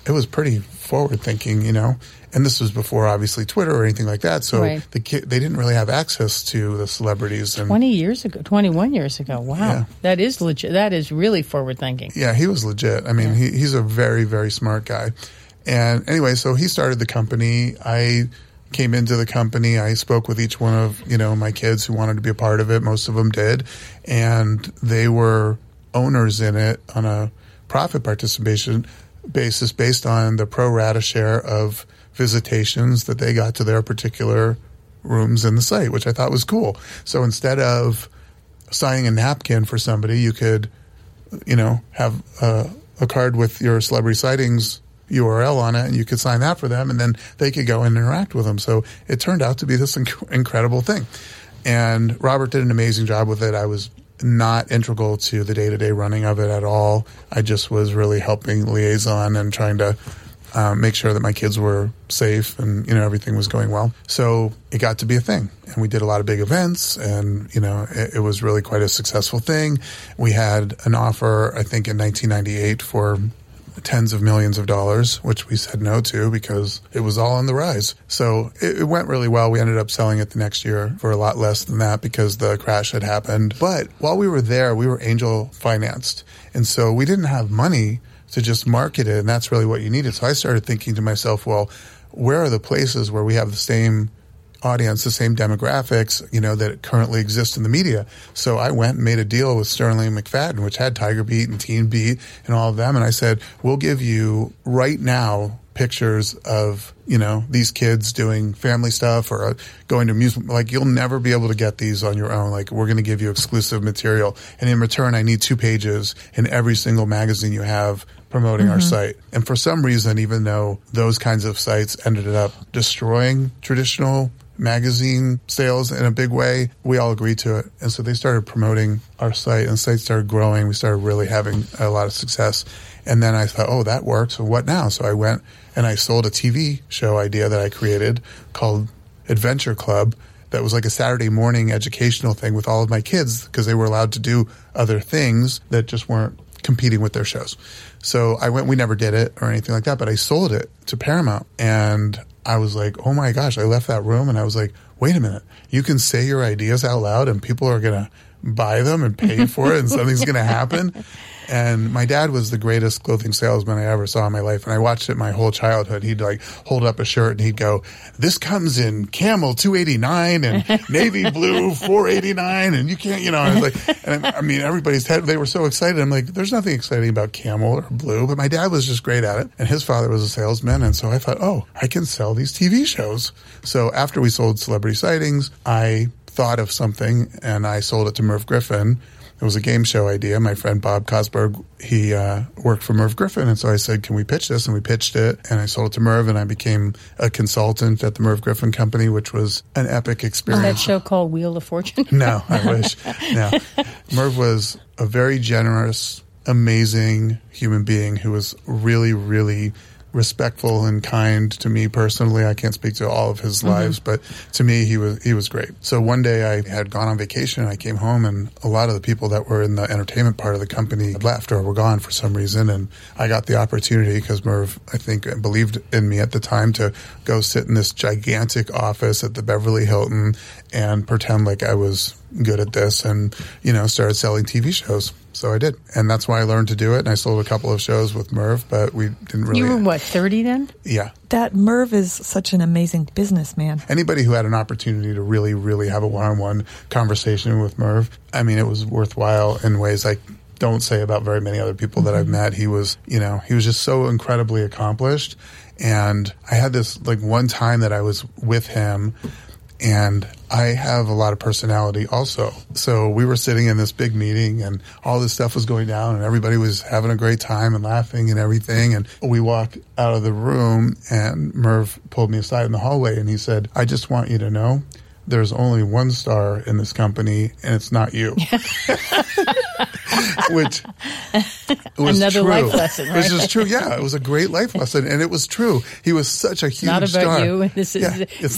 it was pretty forward thinking, you know, and this was before obviously Twitter or anything like that. So right. They didn't really have access to the celebrities. And 21 years ago. Wow. Yeah. That is legit. That is really forward thinking. Yeah, he was legit. I mean, he's a very, very smart guy. And anyway, so he started the company. I came into the company. I spoke with each one of, you know, my kids who wanted to be a part of it. Most of them did. And they were owners in it on a profit participation basis based on the pro rata share of visitations that they got to their particular rooms in the site, which I thought was cool. So instead of signing a napkin for somebody, you could, you know, have a card with your Celebrity Sightings URL on it, and you could sign that for them, and then they could go and interact with them. So it turned out to be this incredible thing. And Robert did an amazing job with it. I was not integral to the day-to-day running of it at all. I just was really helping liaison and trying to make sure that my kids were safe and, you know, everything was going well. So it got to be a thing. And we did a lot of big events and, you know, it was really quite a successful thing. We had an offer, I think, in 1998 for tens of millions of dollars, which we said no to because it was all on the rise. So it went really well. We ended up selling it the next year for a lot less than that because the crash had happened. But while we were there, we were angel financed. And so we didn't have money to just market it. And that's really what you needed. So I started thinking to myself, well, where are the places where we have the same audience, the same demographics, you know, that currently exist in the media. So I went and made a deal with Sterling McFadden, which had Tiger Beat and Teen Beat and all of them. And I said, we'll give you right now pictures of, you know, these kids doing family stuff or going to music. Like, you'll never be able to get these on your own. Like, we're going to give you exclusive material. And in return, I need 2 pages in every single magazine you have promoting our site. And for some reason, even though those kinds of sites ended up destroying traditional magazine sales in a big way, we all agreed to it. And so they started promoting our site, and the site started growing. We started really having a lot of success. And then I thought, oh, that worked. So what now? So I went and I sold a TV show idea that I created called Adventure Club that was like a Saturday morning educational thing with all of my kids because they were allowed to do other things that just weren't competing with their shows. So I went, we never did it or anything like that, but I sold it to Paramount. And I was like, oh my gosh, I left that room and I was like, wait a minute, you can say your ideas out loud and people are going to buy them and pay for it and something's going to happen. And my dad was the greatest clothing salesman I ever saw in my life. And I watched it my whole childhood. He'd like hold up a shirt and he'd go, this comes in camel $289 and navy blue $489. And you can't, you know, I was like, and I mean, they were so excited. I'm like, there's nothing exciting about camel or blue, but my dad was just great at it. And his father was a salesman. And so I thought, oh, I can sell these TV shows. So after we sold Celebrity Sightings, I thought of something and I sold it to Merv Griffin. It was a game show idea. My friend Bob Cosberg, he worked for Merv Griffin. And so I said, can we pitch this? And we pitched it. And I sold it to Merv. And I became a consultant at the Merv Griffin Company, which was an epic experience. On that show called Wheel of Fortune? No, I wish. No. Merv was a very generous, amazing human being who was really, really respectful and kind to me personally. I can't speak to all of his lives, but to me, he was great. So one day I had gone on vacation and I came home and a lot of the people that were in the entertainment part of the company had left or were gone for some reason. And I got the opportunity because Merv, I think, believed in me at the time to go sit in this gigantic office at the Beverly Hilton and pretend like I was good at this and, you know, started selling TV shows. So I did. And that's why I learned to do it. And I sold a couple of shows with Merv, but we didn't really. You were what, 30 then? Yeah. That Merv is such an amazing businessman. Anybody who had an opportunity to really, really have a one-on-one conversation with Merv, I mean, it was worthwhile in ways I don't say about very many other people that I've met. He was, you know, he was just so incredibly accomplished. And I had this like one time that I was with him, and I have a lot of personality also. So we were sitting in this big meeting and all this stuff was going down and everybody was having a great time and laughing and everything. And we walked out of the room and Merv pulled me aside in the hallway and he said, "I just want you to know there's only one star in this company and it's not you." Which was another true. Life lesson, right? Which is true, yeah. It was a great life lesson, and it was true. He was such a huge star. It's not about you, and this is it's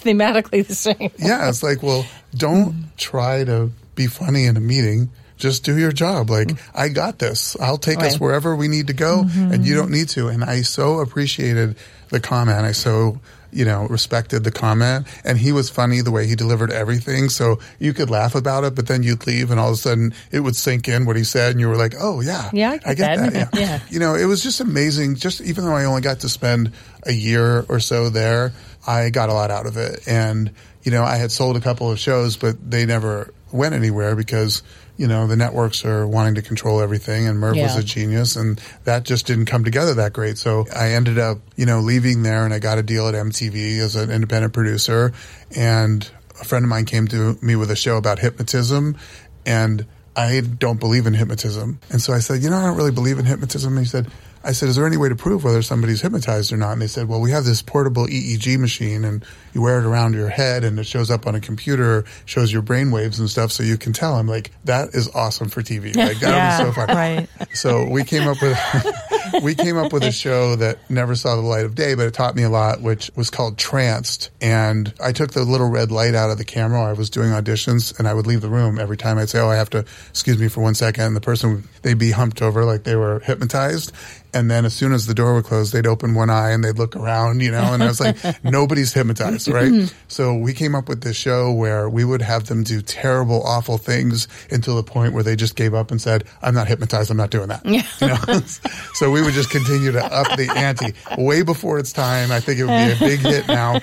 thematically the same. Yeah, it's like, well, don't try to be funny in a meeting. Just do your job. Like, I got this. I'll take us wherever we need to go, and you don't need to. And I so appreciated the comment. I so... you know, respected the comment, and he was funny the way he delivered everything. So you could laugh about it, but then you'd leave, and all of a sudden it would sink in what he said, and you were like, "Oh yeah, yeah, I get that." Yeah. You know, it was just amazing. Just even though I only got to spend a year or so there, I got a lot out of it, and you know, I had sold a couple of shows, but they never went anywhere because, you know, the networks are wanting to control everything, and Merv was a genius, and that just didn't come together that great. So I ended up, you know, leaving there, and I got a deal at MTV as an independent producer, and a friend of mine came to me with a show about hypnotism, and I don't believe in hypnotism. And so I said, you know, I don't really believe in hypnotism. And he said, "Is there any way to prove whether somebody's hypnotized or not?" And they said, "Well, we have this portable EEG machine, and you wear it around your head, and it shows up on a computer, shows your brain waves and stuff, so you can tell." I'm like, that is awesome for TV. Like, that would be so fun. Right. So we came up with a show that never saw the light of day, but it taught me a lot, which was called Tranced. And I took the little red light out of the camera while I was doing auditions, and I would leave the room every time. I'd say, "Oh, I have to, excuse me for 1 second," and the person, they'd be humped over like they were hypnotized. And then as soon as the door would close, they'd open one eye and they'd look around, you know, and I was like, nobody's hypnotized, right? So we came up with this show where we would have them do terrible, awful things until the point where they just gave up and said, "I'm not hypnotized. I'm not doing that." Yeah. You know? So we would just continue to up the ante way before its time. I think it would be a big hit now.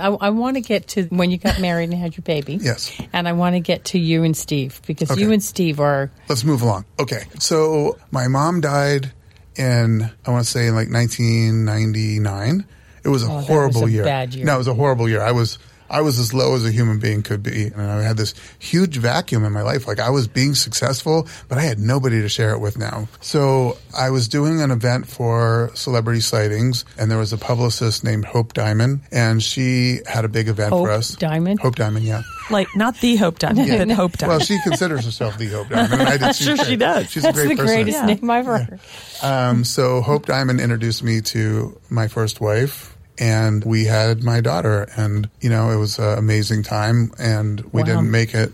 I want to get to when you got married and had your baby. Yes. And I want to get to you and Steve because you and Steve are... Let's move along. Okay. So my mom died... in, I want to say, in like 1999. It was a bad year. No, it was a horrible year. I was as low as a human being could be, and I had this huge vacuum in my life. Like, I was being successful, but I had nobody to share it with now. So I was doing an event for Celebrity Sightings, and there was a publicist named Hope Diamond, and she had a big event for us. Hope Diamond? Hope Diamond, yeah. Like, not the Hope Diamond, but Hope Diamond. Well, she considers herself the Hope Diamond. And sure she does. She's That's a great person. That's the greatest name I've heard. Yeah. So Hope Diamond introduced me to my first wife, and we had my daughter, and, you know, it was an amazing time, and we didn't make it,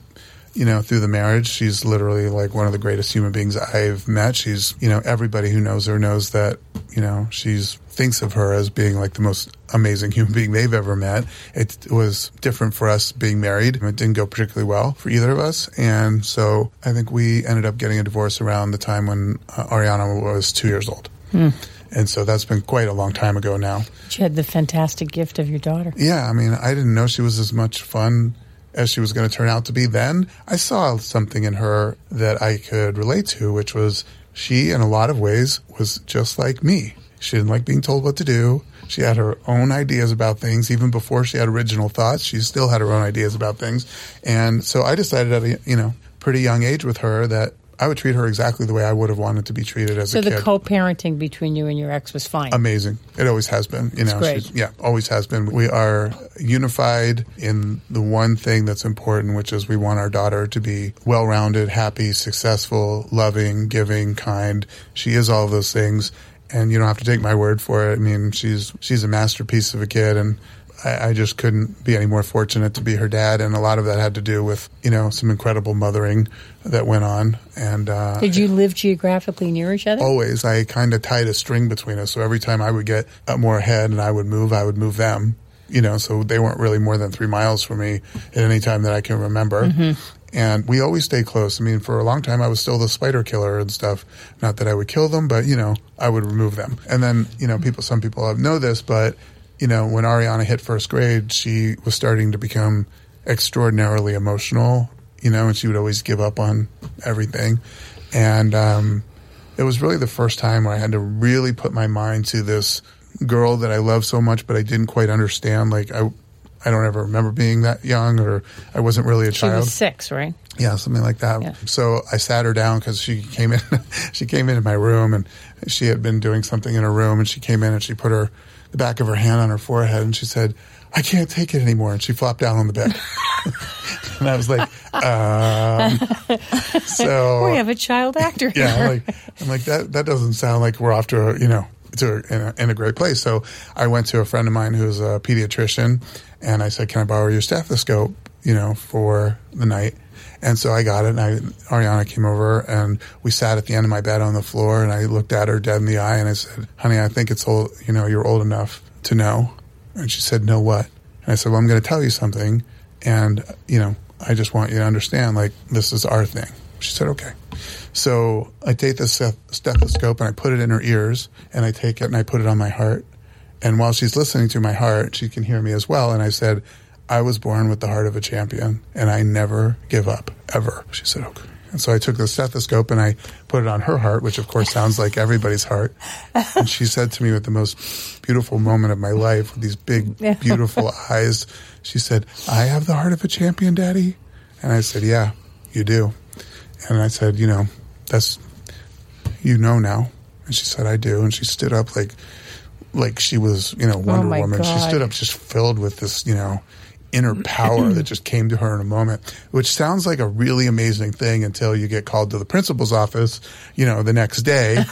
you know, through the marriage. She's literally like one of the greatest human beings I've met. She's, you know, everybody who knows her knows that, you know, she's thinks of her as being like the most amazing human being they've ever met. It was different for us being married. It didn't go particularly well for either of us. And so I think we ended up getting a divorce around the time when Ariana was 2 years old. Hmm. And so that's been quite a long time ago now. She had the fantastic gift of your daughter. Yeah, I mean, I didn't know she was as much fun as she was going to turn out to be then. I saw something in her that I could relate to, which was she, in a lot of ways, was just like me. She didn't like being told what to do. She had her own ideas about things. Even before she had original thoughts, she still had her own ideas about things. And so I decided at a, you know, pretty young age with her that I would treat her exactly the way I would have wanted to be treated as a kid. So the co-parenting between you and your ex was fine. Amazing. It always has been. You know, it's great. Yeah, always has been. We are unified in the one thing that's important, which is we want our daughter to be well-rounded, happy, successful, loving, giving, kind. She is all of those things, and you don't have to take my word for it. I mean, she's a masterpiece of a kid, and I just couldn't be any more fortunate to be her dad, and a lot of that had to do with, you know, some incredible mothering that went on. And did you live geographically near each other? Always. I kind of tied a string between us, so every time I would get more ahead and I would move them. you know, so they weren't really more than 3 miles from me at any time that I can remember. Mm-hmm. And we always stay close. I mean, for a long time, I was still the spider killer and stuff. Not that I would kill them, but, you know, I would remove them. And then, you know, people, some people know this, but, you know, when Ariana hit first grade, she was starting to become extraordinarily emotional, you know, and she would always give up on everything. And it was really the first time where I had to really put my mind to this girl that I love so much, but I didn't quite understand. Like, I don't ever remember being that young, or I wasn't really a child. She was 6, right? Yeah, something like that. Yeah. So I sat her down because she came in. She came into my room, and she had been doing something in her room, and she came in and she put the back of her hand on her forehead, and she said, "I can't take it anymore," and she flopped down on the bed. And I was like, "So we have a child actor here." Yeah, I'm like that doesn't sound like we're off to a great place. So I went to a friend of mine who's a pediatrician, and I said, "Can I borrow your stethoscope, you know, for the night?" And so I got it, and Ariana came over, and we sat at the end of my bed on the floor, and I looked at her dead in the eye, and I said, "Honey, I think it's old. You know, you're old enough to know." And she said, "No, what?" And I said, "Well, I'm going to tell you something, and, you know, I just want you to understand, like, this is our thing." She said, "Okay." So I take the stethoscope, and I put it in her ears, and I take it, and I put it on my heart. And while she's listening to my heart, she can hear me as well. And I said, "I was born with the heart of a champion, and I never give up, ever." She said, "Okay." And so I took the stethoscope, and I put it on her heart, which, of course, sounds like everybody's heart. And she said to me with the most beautiful moment of my life, with these big, beautiful eyes, she said, "I have the heart of a champion, Daddy?" And I said, "Yeah, you do." And I said, "You know, that's, you know now." And she said, "I do." And she stood up like she was, you know, Wonder Woman. God. She stood up just filled with this, you know, inner power that just came to her in a moment, which sounds like a really amazing thing until you get called to the principal's office, you know, the next day.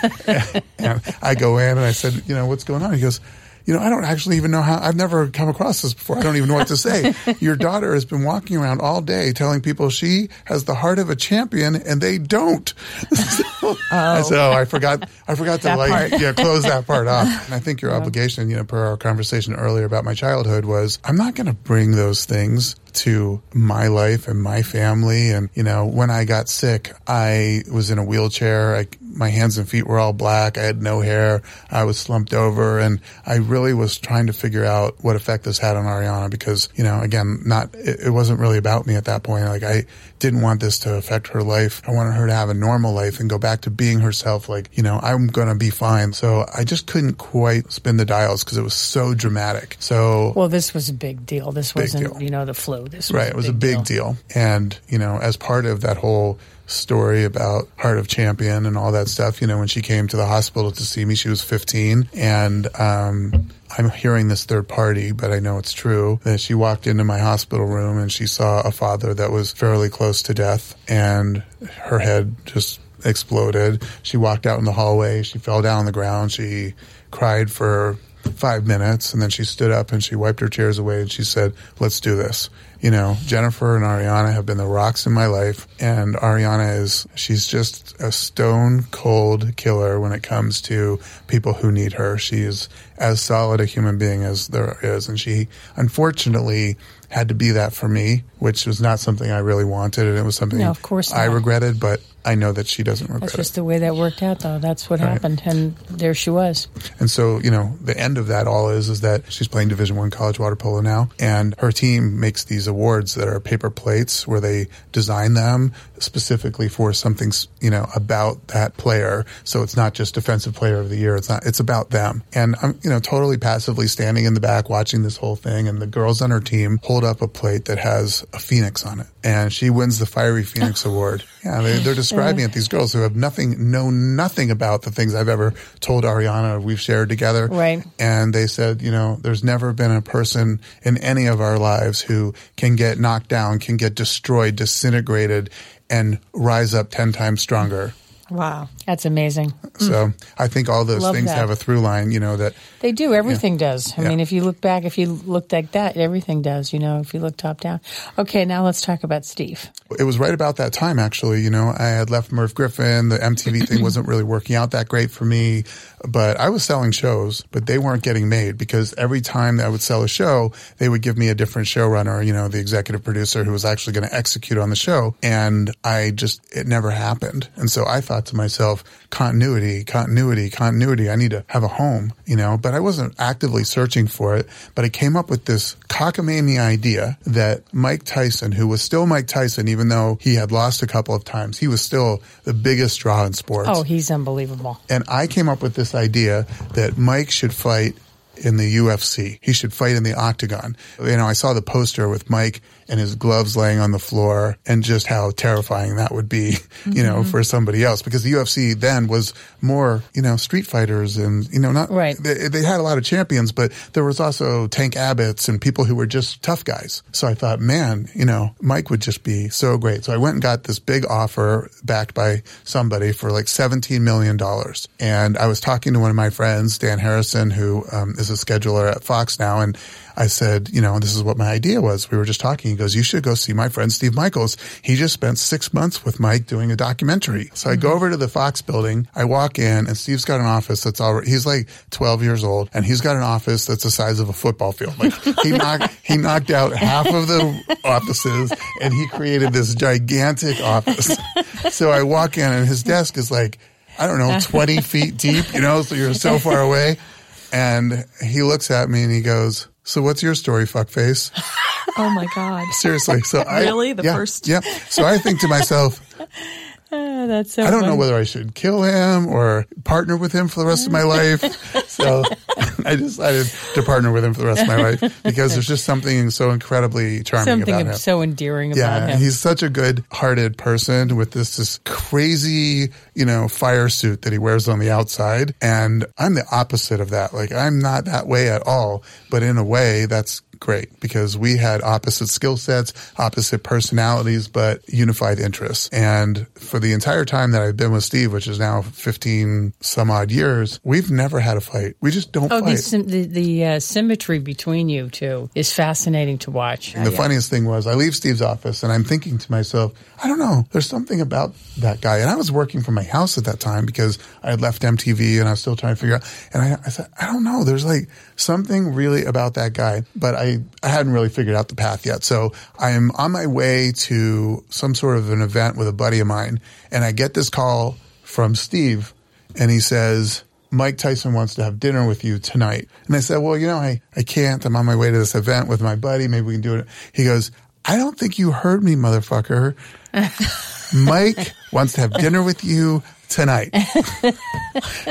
And I go in and I said, "You know, what's going on?" He goes, "You know, I don't actually even know how, I've never come across this before. I don't even know what to say. Your daughter has been walking around all day telling people she has the heart of a champion, and they don't." So, I said, "Oh, I forgot to close that part off." And I think your obligation, you know, per our conversation earlier about my childhood, was I'm not going to bring those things to my life and my family. And, you know, when I got sick, I was in a wheelchair. My hands and feet were all black. I had no hair. I was slumped over. And I really was trying to figure out what effect this had on Ariana because, you know, again, it wasn't really about me at that point. Like, I didn't want this to affect her life. I wanted her to have a normal life and go back to being herself. Like, you know, I'm going to be fine. So I just couldn't quite spin the dials because it was so dramatic. So, well, this was a big deal. This wasn't, you know, the flu. Right, it was a big deal. And, you know, as part of that whole story about Heart of Champion and all that stuff, you know, when she came to the hospital to see me, she was 15. And I'm hearing this third party, but I know it's true, that she walked into my hospital room and she saw a father that was fairly close to death, and her head just exploded. She walked out in the hallway. She fell down on the ground. She cried for 5 minutes, and then she stood up and she wiped her tears away and she said, "Let's do this." You know, Jennifer and Ariana have been the rocks in my life, and Ariana she's just a stone cold killer when it comes to people who need her. She is as solid a human being as there is, and she unfortunately had to be that for me, which was not something I really wanted, and it was something of course I regretted, but I know that she doesn't regret it. That's just the way that worked out, though. That's what happened, and there she was. And so, you know, the end of that all is that she's playing Division I college water polo now, and her team makes these awards that are paper plates where they design them specifically for something, you know, about that player. So it's not just Defensive Player of the Year. It's about them. And I'm, you know, totally passively standing in the back watching this whole thing, and the girls on her team hold up a plate that has a phoenix on it, and she wins the Fiery Phoenix Award. Yeah, they're describing it, these girls who have know nothing about the things I've ever told Ariana we've shared together. Right. And they said, you know, there's never been a person in any of our lives who can get knocked down, can get destroyed, disintegrated, and rise up 10 times stronger. Wow. That's amazing. So I think all those things have a through line, you know, that. They do. Everything does. I mean, if you look back, if you look like that, everything does, you know, if you look top down. Okay, now let's talk about Steve. It was right about that time, actually. You know, I had left Merv Griffin. The MTV thing wasn't really working out that great for me, but I was selling shows, but they weren't getting made because every time that I would sell a show, they would give me a different showrunner, you know, the executive producer who was actually going to execute on the show. And I just, it never happened. And so I thought to myself, continuity. I need to have a home, you know, but I wasn't actively searching for it. But I came up with this cockamamie idea that Mike Tyson, who was still Mike Tyson, even though he had lost a couple of times, he was still the biggest draw in sports. Oh, he's unbelievable. And I came up with this idea that Mike should fight in the UFC. He should fight in the octagon. You know, I saw the poster with Mike and his gloves laying on the floor and just how terrifying that would be, you know, for somebody else. Because the UFC then was more, you know, street fighters and, you know, not right. They had a lot of champions, but there was also Tank Abbotts and people who were just tough guys. So I thought, man, you know, Mike would just be so great. So I went and got this big offer backed by somebody for like $17 million. And I was talking to one of my friends, Dan Harrison, who is a scheduler at Fox now. And I said, you know, this is what my idea was. We were just talking. He goes, you should go see my friend Steve Michaels. He just spent 6 months with Mike doing a documentary. So I go over to the Fox building. I walk in and Steve's got an office that's already, he's like 12 years old and he's got an office that's the size of a football field. Like he knocked out half of the offices and he created this gigantic office. So I walk in and his desk is like, I don't know, 20 feet deep, you know, so you're so far away. And he looks at me and he goes, so what's your story, fuckface? Oh, my God. Seriously. So Really? The first? Yeah. So I think to myself, that's so I don't know whether I should kill him or partner with him for the rest of my life. So I decided to partner with him for the rest of my life because there's just something so incredibly charming about him. Something so endearing about him. Yeah, he's such a good-hearted person with this crazy, you know, fire suit that he wears on the outside. And I'm the opposite of that. Like, I'm not that way at all. But in a way, that's great because we had opposite skill sets, opposite personalities, but unified interests. And for the entire time that I've been with Steve, which is now 15 some odd years, we've never had a fight. We just don't fight. The symmetry between you two is fascinating to watch. And the funniest thing was I leave Steve's office and I'm thinking to myself, I don't know, there's something about that guy. And I was working from my house at that time because I had left MTV and I was still trying to figure out. And I said, I don't know, there's like something really about that guy, but I hadn't really figured out the path yet. So I am on my way to some sort of an event with a buddy of mine, and I get this call from Steve, and he says, Mike Tyson wants to have dinner with you tonight. And I said, well, you know, I can't. I'm on my way to this event with my buddy. Maybe we can do it. He goes, I don't think you heard me, motherfucker. Mike wants to have dinner with you tonight.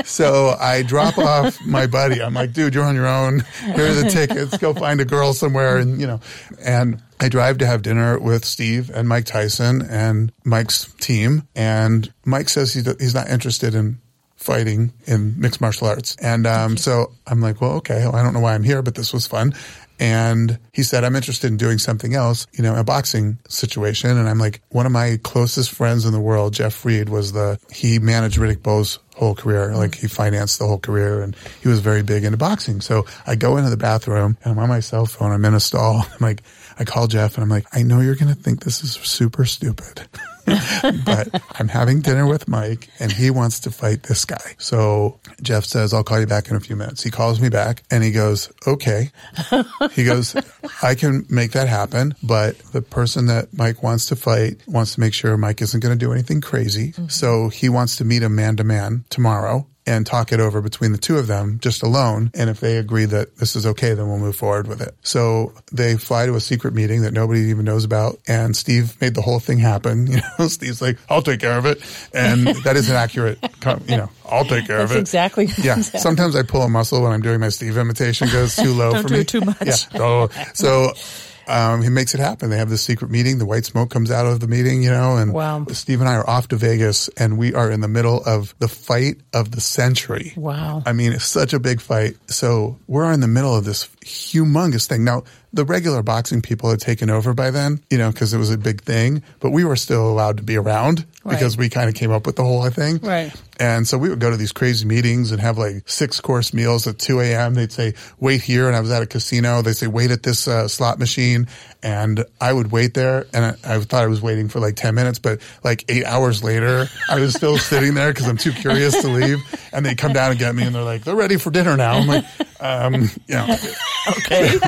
So I drop off my buddy. I'm like, dude, you're on your own. Here are the tickets. Go find a girl somewhere. And, you know, and I drive to have dinner with Steve and Mike Tyson and Mike's team. And Mike says he's not interested in fighting in mixed martial arts. And so I'm like, well, okay, well, I don't know why I'm here, but this was fun. And he said, I'm interested in doing something else, you know, a boxing situation. And I'm like, one of my closest friends in the world, Jeff Reed, he managed Riddick Bowe's whole career. Like, he financed the whole career and he was very big into boxing. So I go into the bathroom and I'm on my cell phone. I'm in a stall. I'm like, I call Jeff and I'm like, I know you're going to think this is super stupid, but I'm having dinner with Mike and he wants to fight this guy. So Jeff says, I'll call you back in a few minutes. He calls me back and he goes, okay. He goes, I can make that happen, but the person that Mike wants to fight wants to make sure Mike isn't going to do anything crazy. Mm-hmm. So he wants to meet him man to man tomorrow and talk it over between the two of them just alone. And if they agree that this is okay, then we'll move forward with it. So they fly to a secret meeting that nobody even knows about. And Steve made the whole thing happen. You know, Steve's like, I'll take care of it. And that isn't accurate. You know, I'll take care of it. Exactly. Yeah. Exactly. Sometimes I pull a muscle when I'm doing my Steve imitation. Goes too low for me. Don't do it too much. Yeah. Oh, so he makes it happen. They have this secret meeting. The white smoke comes out of the meeting, you know, and wow. Steve and I are off to Vegas and we are in the middle of the fight of the century. Wow. I mean, it's such a big fight. So we're in the middle of this humongous thing. Now, the regular boxing people had taken over by then, you know, because it was a big thing, but we were still allowed to be around because we kind of came up with the whole thing. Right. And so we would go to these crazy meetings and have like 6-course meals at 2 a.m. They'd say, wait here. And I was at a casino. They'd say, wait at this slot machine. And I would wait there. And I thought I was waiting for like 10 minutes, but like 8 hours later, I was still sitting there because I'm too curious to leave. And they come down and get me and they're like, they're ready for dinner now. I'm like, you know, okay.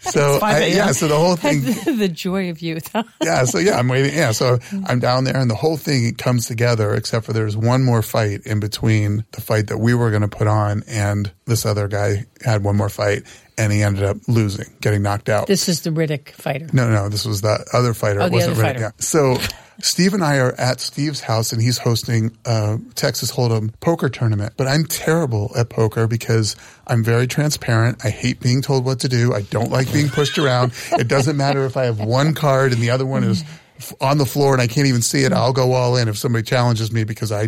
So so the whole thing, the joy of youth. I'm waiting. So I'm down there and the whole thing comes together, except for there's one more fight in between the fight that we were going to put on, and this other guy had one more fight and he ended up losing, getting knocked out. This is the Riddick fighter. No, this was the other fighter. It wasn't Riddick. Yeah. So Steve and I are at Steve's house, and he's hosting a Texas Hold'em poker tournament. But I'm terrible at poker because I'm very transparent. I hate being told what to do. I don't like being pushed around. It doesn't matter if I have one card and the other one is on the floor and I can't even see it. I'll go all in if somebody challenges me because I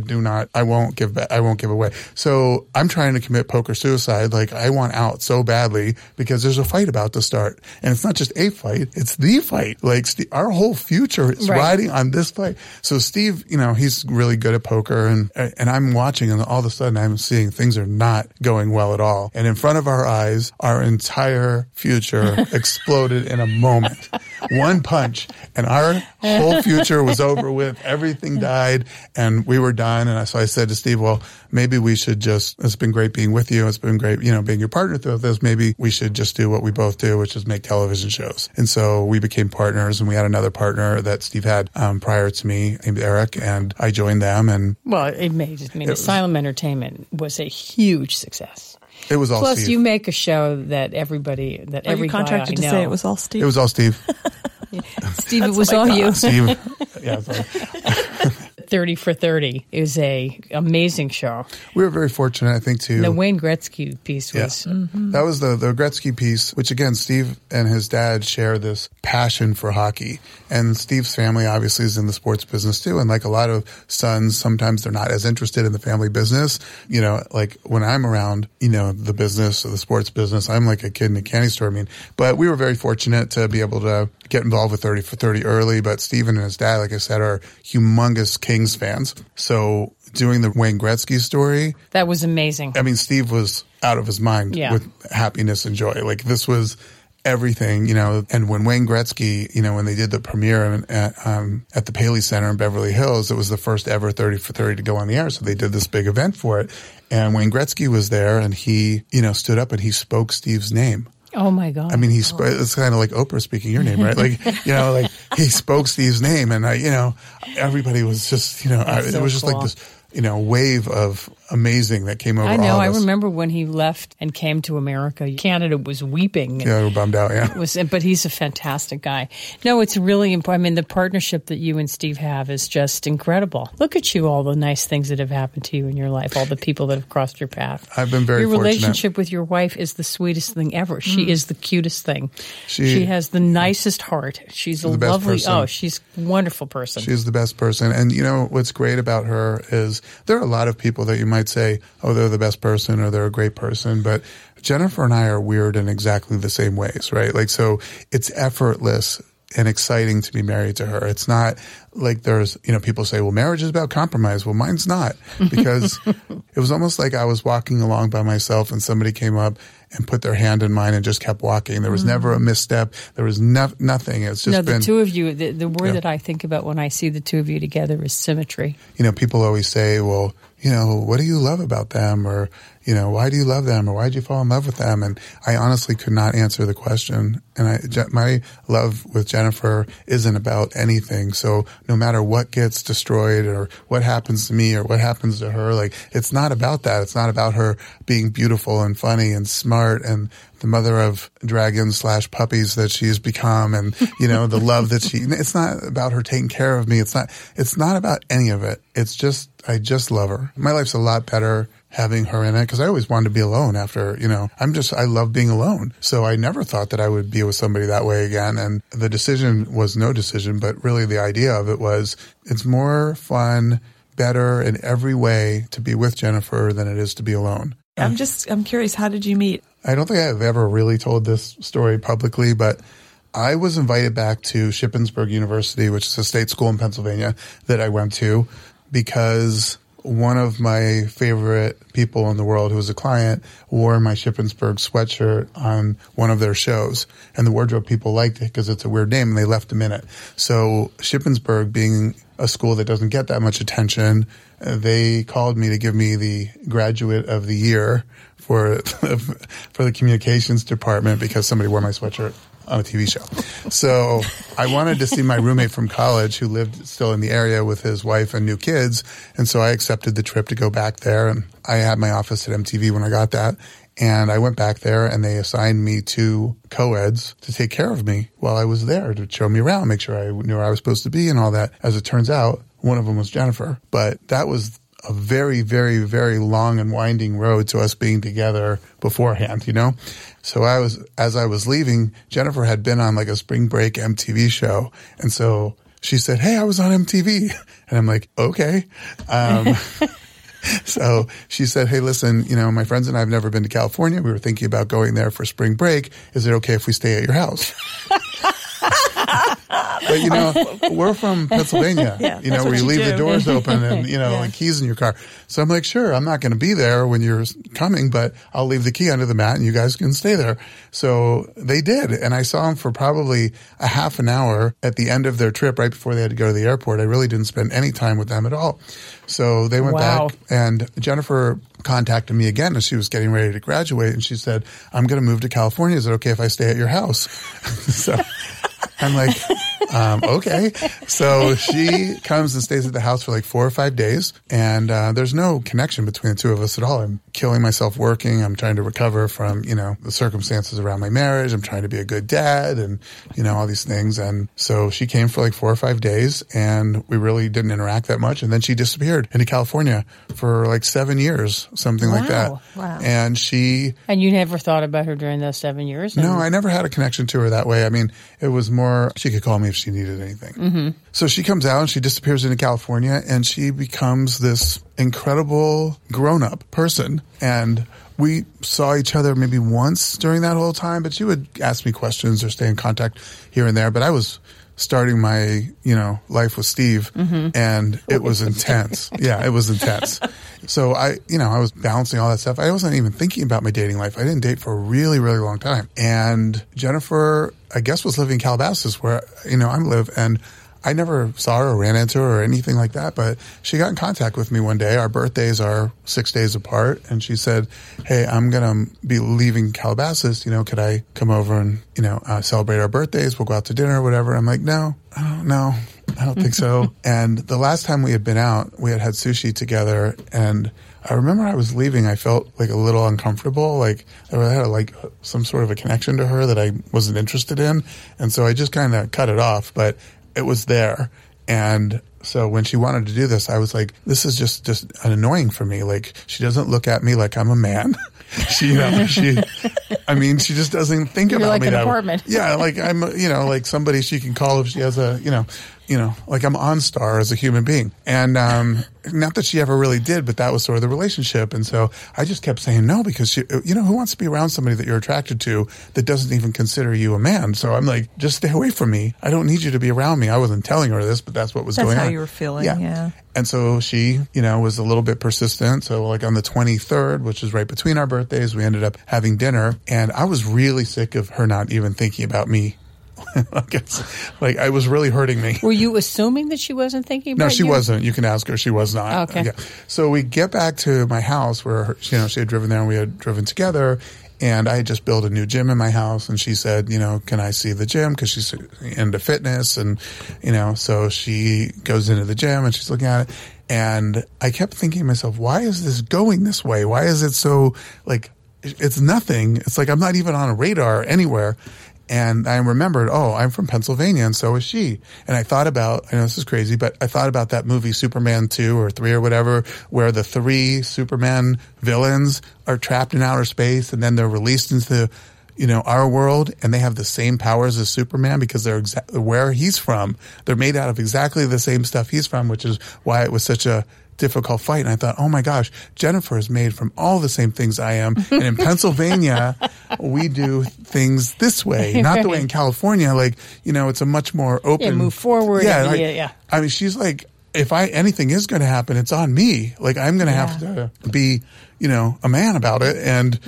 won't give away. So I'm trying to commit poker suicide. Like, I want out so badly because there's a fight about to start, and it's not just a fight; it's the fight. Like, our whole future is riding on this fight. So Steve, you know, he's really good at poker, and I'm watching, and all of a sudden I'm seeing things are not going well at all, and in front of our eyes, our entire future exploded in a moment. One punch, and our whole future was over with. Everything died, and we were done. And so I said to Steve, well, maybe we should just, it's been great being with you. It's been great, you know, being your partner through this. Maybe we should just do what we both do, which is make television shows. And so we became partners, and we had another partner that Steve had prior to me named Eric, and I joined them. And well, Asylum Entertainment was a huge success. It was all Plus, Steve. You make a show that everybody, that every guy I know. Are you contracted to say it was all Steve? It was all Steve. Steve, it was all you. Steve, yeah, sorry. 30 for 30 is an amazing show. We were very fortunate, I think, to... The Wayne Gretzky piece was... Yeah. Mm-hmm. That was the Gretzky piece, which, again, Steve and his dad share this passion for hockey. And Steve's family, obviously, is in the sports business, too. And like a lot of sons, sometimes they're not as interested in the family business. You know, like when I'm around, you know, the business or the sports business, I'm like a kid in a candy store. But we were very fortunate to be able to get involved with 30 for 30 early. But Steven and his dad, like I said, are humongous king fans. So doing the Wayne Gretzky story. That was amazing. I mean, Steve was out of his mind with happiness and joy. Like, this was everything, you know. And when Wayne Gretzky, you know, when they did the premiere at the Paley Center in Beverly Hills, it was the first ever 30 for 30 to go on the air. So they did this big event for it. And Wayne Gretzky was there, and he, you know, stood up and he spoke Steve's name. Oh, my God. I mean, it's kind of like Oprah speaking your name, right? Like, you know, like he spoke Steve's name, and, you know, everybody was just, you know, cool. Like this, you know, wave of amazing that came over all of us. I know. I remember when he left and came to America, Canada was weeping. Yeah, we were bummed out, yeah. But he's a fantastic guy. No, it's really important. I mean, the partnership that you and Steve have is just incredible. Look at you, all the nice things that have happened to you in your life, all the people that have crossed your path. I've been very fortunate. Your relationship with your wife is the sweetest thing ever. She is the cutest thing. She has the nicest heart. She's a lovely person. Oh, she's a wonderful person. She's the best person. And, you know, what's great about her is there are a lot of people that you might say, oh, they're the best person or they're a great person. But Jennifer and I are weird in exactly the same ways, right? Like, so it's effortless and exciting to be married to her. It's not like there's, you know, people say, well, marriage is about compromise. Well, mine's not, because it was almost like I was walking along by myself and somebody came up and put their hand in mine and just kept walking. There was never a misstep. There was nothing. It's just the two of you, the word that I think about when I see the two of you together is symmetry. You know, people always say, well, you know, what do you love about them? Or, you know, why do you love them? Or why did you fall in love with them? And I honestly could not answer the question. And my love with Jennifer isn't about anything. So no matter what gets destroyed or what happens to me or what happens to her, like, it's not about that. It's not about her being beautiful and funny and smart and the mother of dragons / puppies that she's become, and, you know, the love that it's not about her taking care of me. It's not about any of it. It's just, I just love her. My life's a lot better having her in it, because I always wanted to be alone after, you know, I love being alone. So I never thought that I would be with somebody that way again. And the decision was no decision, but really the idea of it was, it's more fun, better in every way to be with Jennifer than it is to be alone. I'm curious, how did you meet? I don't think I've ever really told this story publicly, but I was invited back to Shippensburg University, which is a state school in Pennsylvania that I went to, because one of my favorite people in the world, who was a client, wore my Shippensburg sweatshirt on one of their shows. And the wardrobe people liked it because it's a weird name, and they left him in it. So Shippensburg, being a school that doesn't get that much attention, they called me to give me the graduate of the year for the communications department because somebody wore my sweatshirt on a TV show. So I wanted to see my roommate from college, who lived still in the area with his wife and new kids. And so I accepted the trip to go back there. And I had my office at MTV when I got that. And I went back there, and they assigned me two co-eds to take care of me while I was there, to show me around, make sure I knew where I was supposed to be and all that. As it turns out, one of them was Jennifer. But that was a very, very, very long and winding road to us being together beforehand, you know? So as I was leaving, Jennifer had been on like a spring break MTV show. And so she said, "Hey, I was on MTV." And I'm like, okay. So she said, "Hey, listen, you know, my friends and I have never been to California. We were thinking about going there for spring break. Is it okay if we stay at your house?" But, you know, we're from Pennsylvania, yeah, you know, where you leave the doors open and, you know, yeah, and keys in your car. So I'm like, sure, I'm not going to be there when you're coming, but I'll leave the key under the mat and you guys can stay there. So they did. And I saw them for probably a half an hour at the end of their trip, right before they had to go to the airport. I really didn't spend any time with them at all. So they went back, and Jennifer contacted me again as she was getting ready to graduate. And she said, "I'm going to move to California. Is it okay if I stay at your house?" So I'm like, okay. So she comes and stays at the house for like 4 or 5 days. And there's no connection between the two of us at all. I'm killing myself working. I'm trying to recover from, you know, the circumstances around my marriage. I'm trying to be a good dad and, you know, all these things. And so she came for like 4 or 5 days, and we really didn't interact that much. And then she disappeared into California for like 7 years, something like that. Wow. And she... And you never thought about her during those 7 years? No, I never had a connection to her that way. I mean, it was more, she could call me if she needed anything. Mm-hmm. So she comes out and she disappears into California, and she becomes this incredible grown-up person. And we saw each other maybe once during that whole time, but she would ask me questions or stay in contact here and there. But I was starting my, you know, life with Steve, mm-hmm, and it was intense. Yeah, it was intense. So I, you know, I was balancing all that stuff. I wasn't even thinking about my dating life. I didn't date for a really, really long time. And Jennifer, I guess, was living in Calabasas, where, you know, I live, and I never saw her or ran into her or anything like that, but she got in contact with me one day. Our birthdays are 6 days apart, and she said, "Hey, I'm going to be leaving Calabasas. You know, could I come over and, you know, celebrate our birthdays? We'll go out to dinner or whatever." I'm like, no, I don't think so. And the last time we had been out, we had sushi together, and I remember I was leaving. I felt like a little uncomfortable, like I had like some sort of a connection to her that I wasn't interested in. And so I just kind of cut it off, but it was there. And so when she wanted to do this, I was like, this is just annoying for me. Like, she doesn't look at me like I'm a man. She just doesn't think about me. You're like an apartment. Yeah, like I'm, you know, like somebody she can call if she has a, you know, like I'm on star as a human being. And not that she ever really did, but that was sort of the relationship. And so I just kept saying no, because, she, you know, who wants to be around somebody that you're attracted to that doesn't even consider you a man? So I'm like, just stay away from me. I don't need you to be around me. I wasn't telling her this, but that's what was going on. That's how you were feeling, yeah. And so she, you know, was a little bit persistent. So like on the 23rd, which is right between our birthdays, we ended up having dinner. And I was really sick of her not even thinking about me. Like I was really hurting me. Were you assuming that she wasn't thinking about you? No, she wasn't. You can ask her. She was not. Okay. So we get back to my house where, you know, she had driven there and we had driven together. And I had just built a new gym in my house, and she said, you know, can I see the gym? Because she's into fitness, and, you know, so she goes into the gym and she's looking at it. And I kept thinking to myself, why is this going this way? Why is it so, like, it's nothing. It's like I'm not even on a radar anywhere. And I remembered, oh, I'm from Pennsylvania, and so is she. And I thought about, I know this is crazy, but I thought about that movie Superman 2 or 3 or whatever, where the 3 Superman villains are trapped in outer space, and then they're released into, you know, our world, and they have the same powers as Superman because they're where he's from. They're made out of exactly the same stuff he's from, which is why it was such a difficult fight. And I thought, oh my gosh, Jennifer is made from all the same things I am. And in Pennsylvania, we do things this way, not the way in California. Like, you know, it's a much more open. Yeah, move forward. Yeah, like, yeah. I mean, she's like, if anything is going to happen, it's on me. Like, I'm going to have to be, you know, a man about it and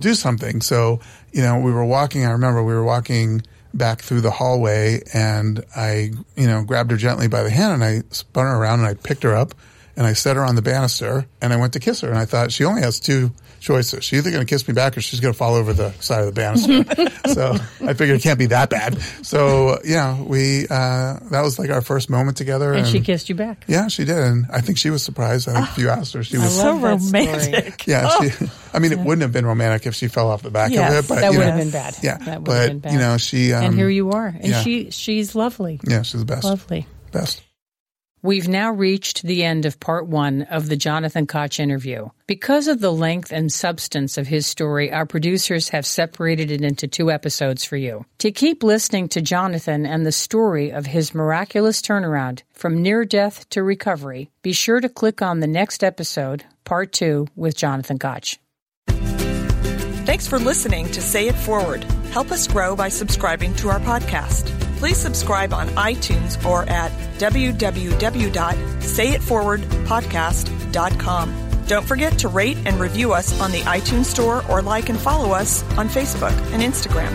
do something. So, you know, we were walking. I remember we were walking back through the hallway, and I, you know, grabbed her gently by the hand, and I spun her around, and I picked her up, and I set her on the banister, and I went to kiss her. And I thought, she only has two choices. She's either going to kiss me back, or she's going to fall over the side of the banister. So I figured it can't be that bad. So, yeah, we that was like our first moment together. And she kissed you back. Yeah, she did. And I think she was surprised. I think if you asked her, she was so romantic. Yeah, it wouldn't have been romantic if she fell off the back of it. But that would have been bad. Yeah, that would have been bad. You know, she and here you are, and she's lovely. Yeah, she's the best. Lovely, best. We've now reached the end of part one of the Jonathan Koch interview. Because of the length and substance of his story, our producers have separated it into two episodes for you. To keep listening to Jonathan and the story of his miraculous turnaround from near death to recovery, be sure to click on the next episode, part two, with Jonathan Koch. Thanks for listening to Say It Forward. Help us grow by subscribing to our podcast. Please subscribe on iTunes or at www.sayitforwardpodcast.com. Don't forget to rate and review us on the iTunes Store, or like and follow us on Facebook and Instagram.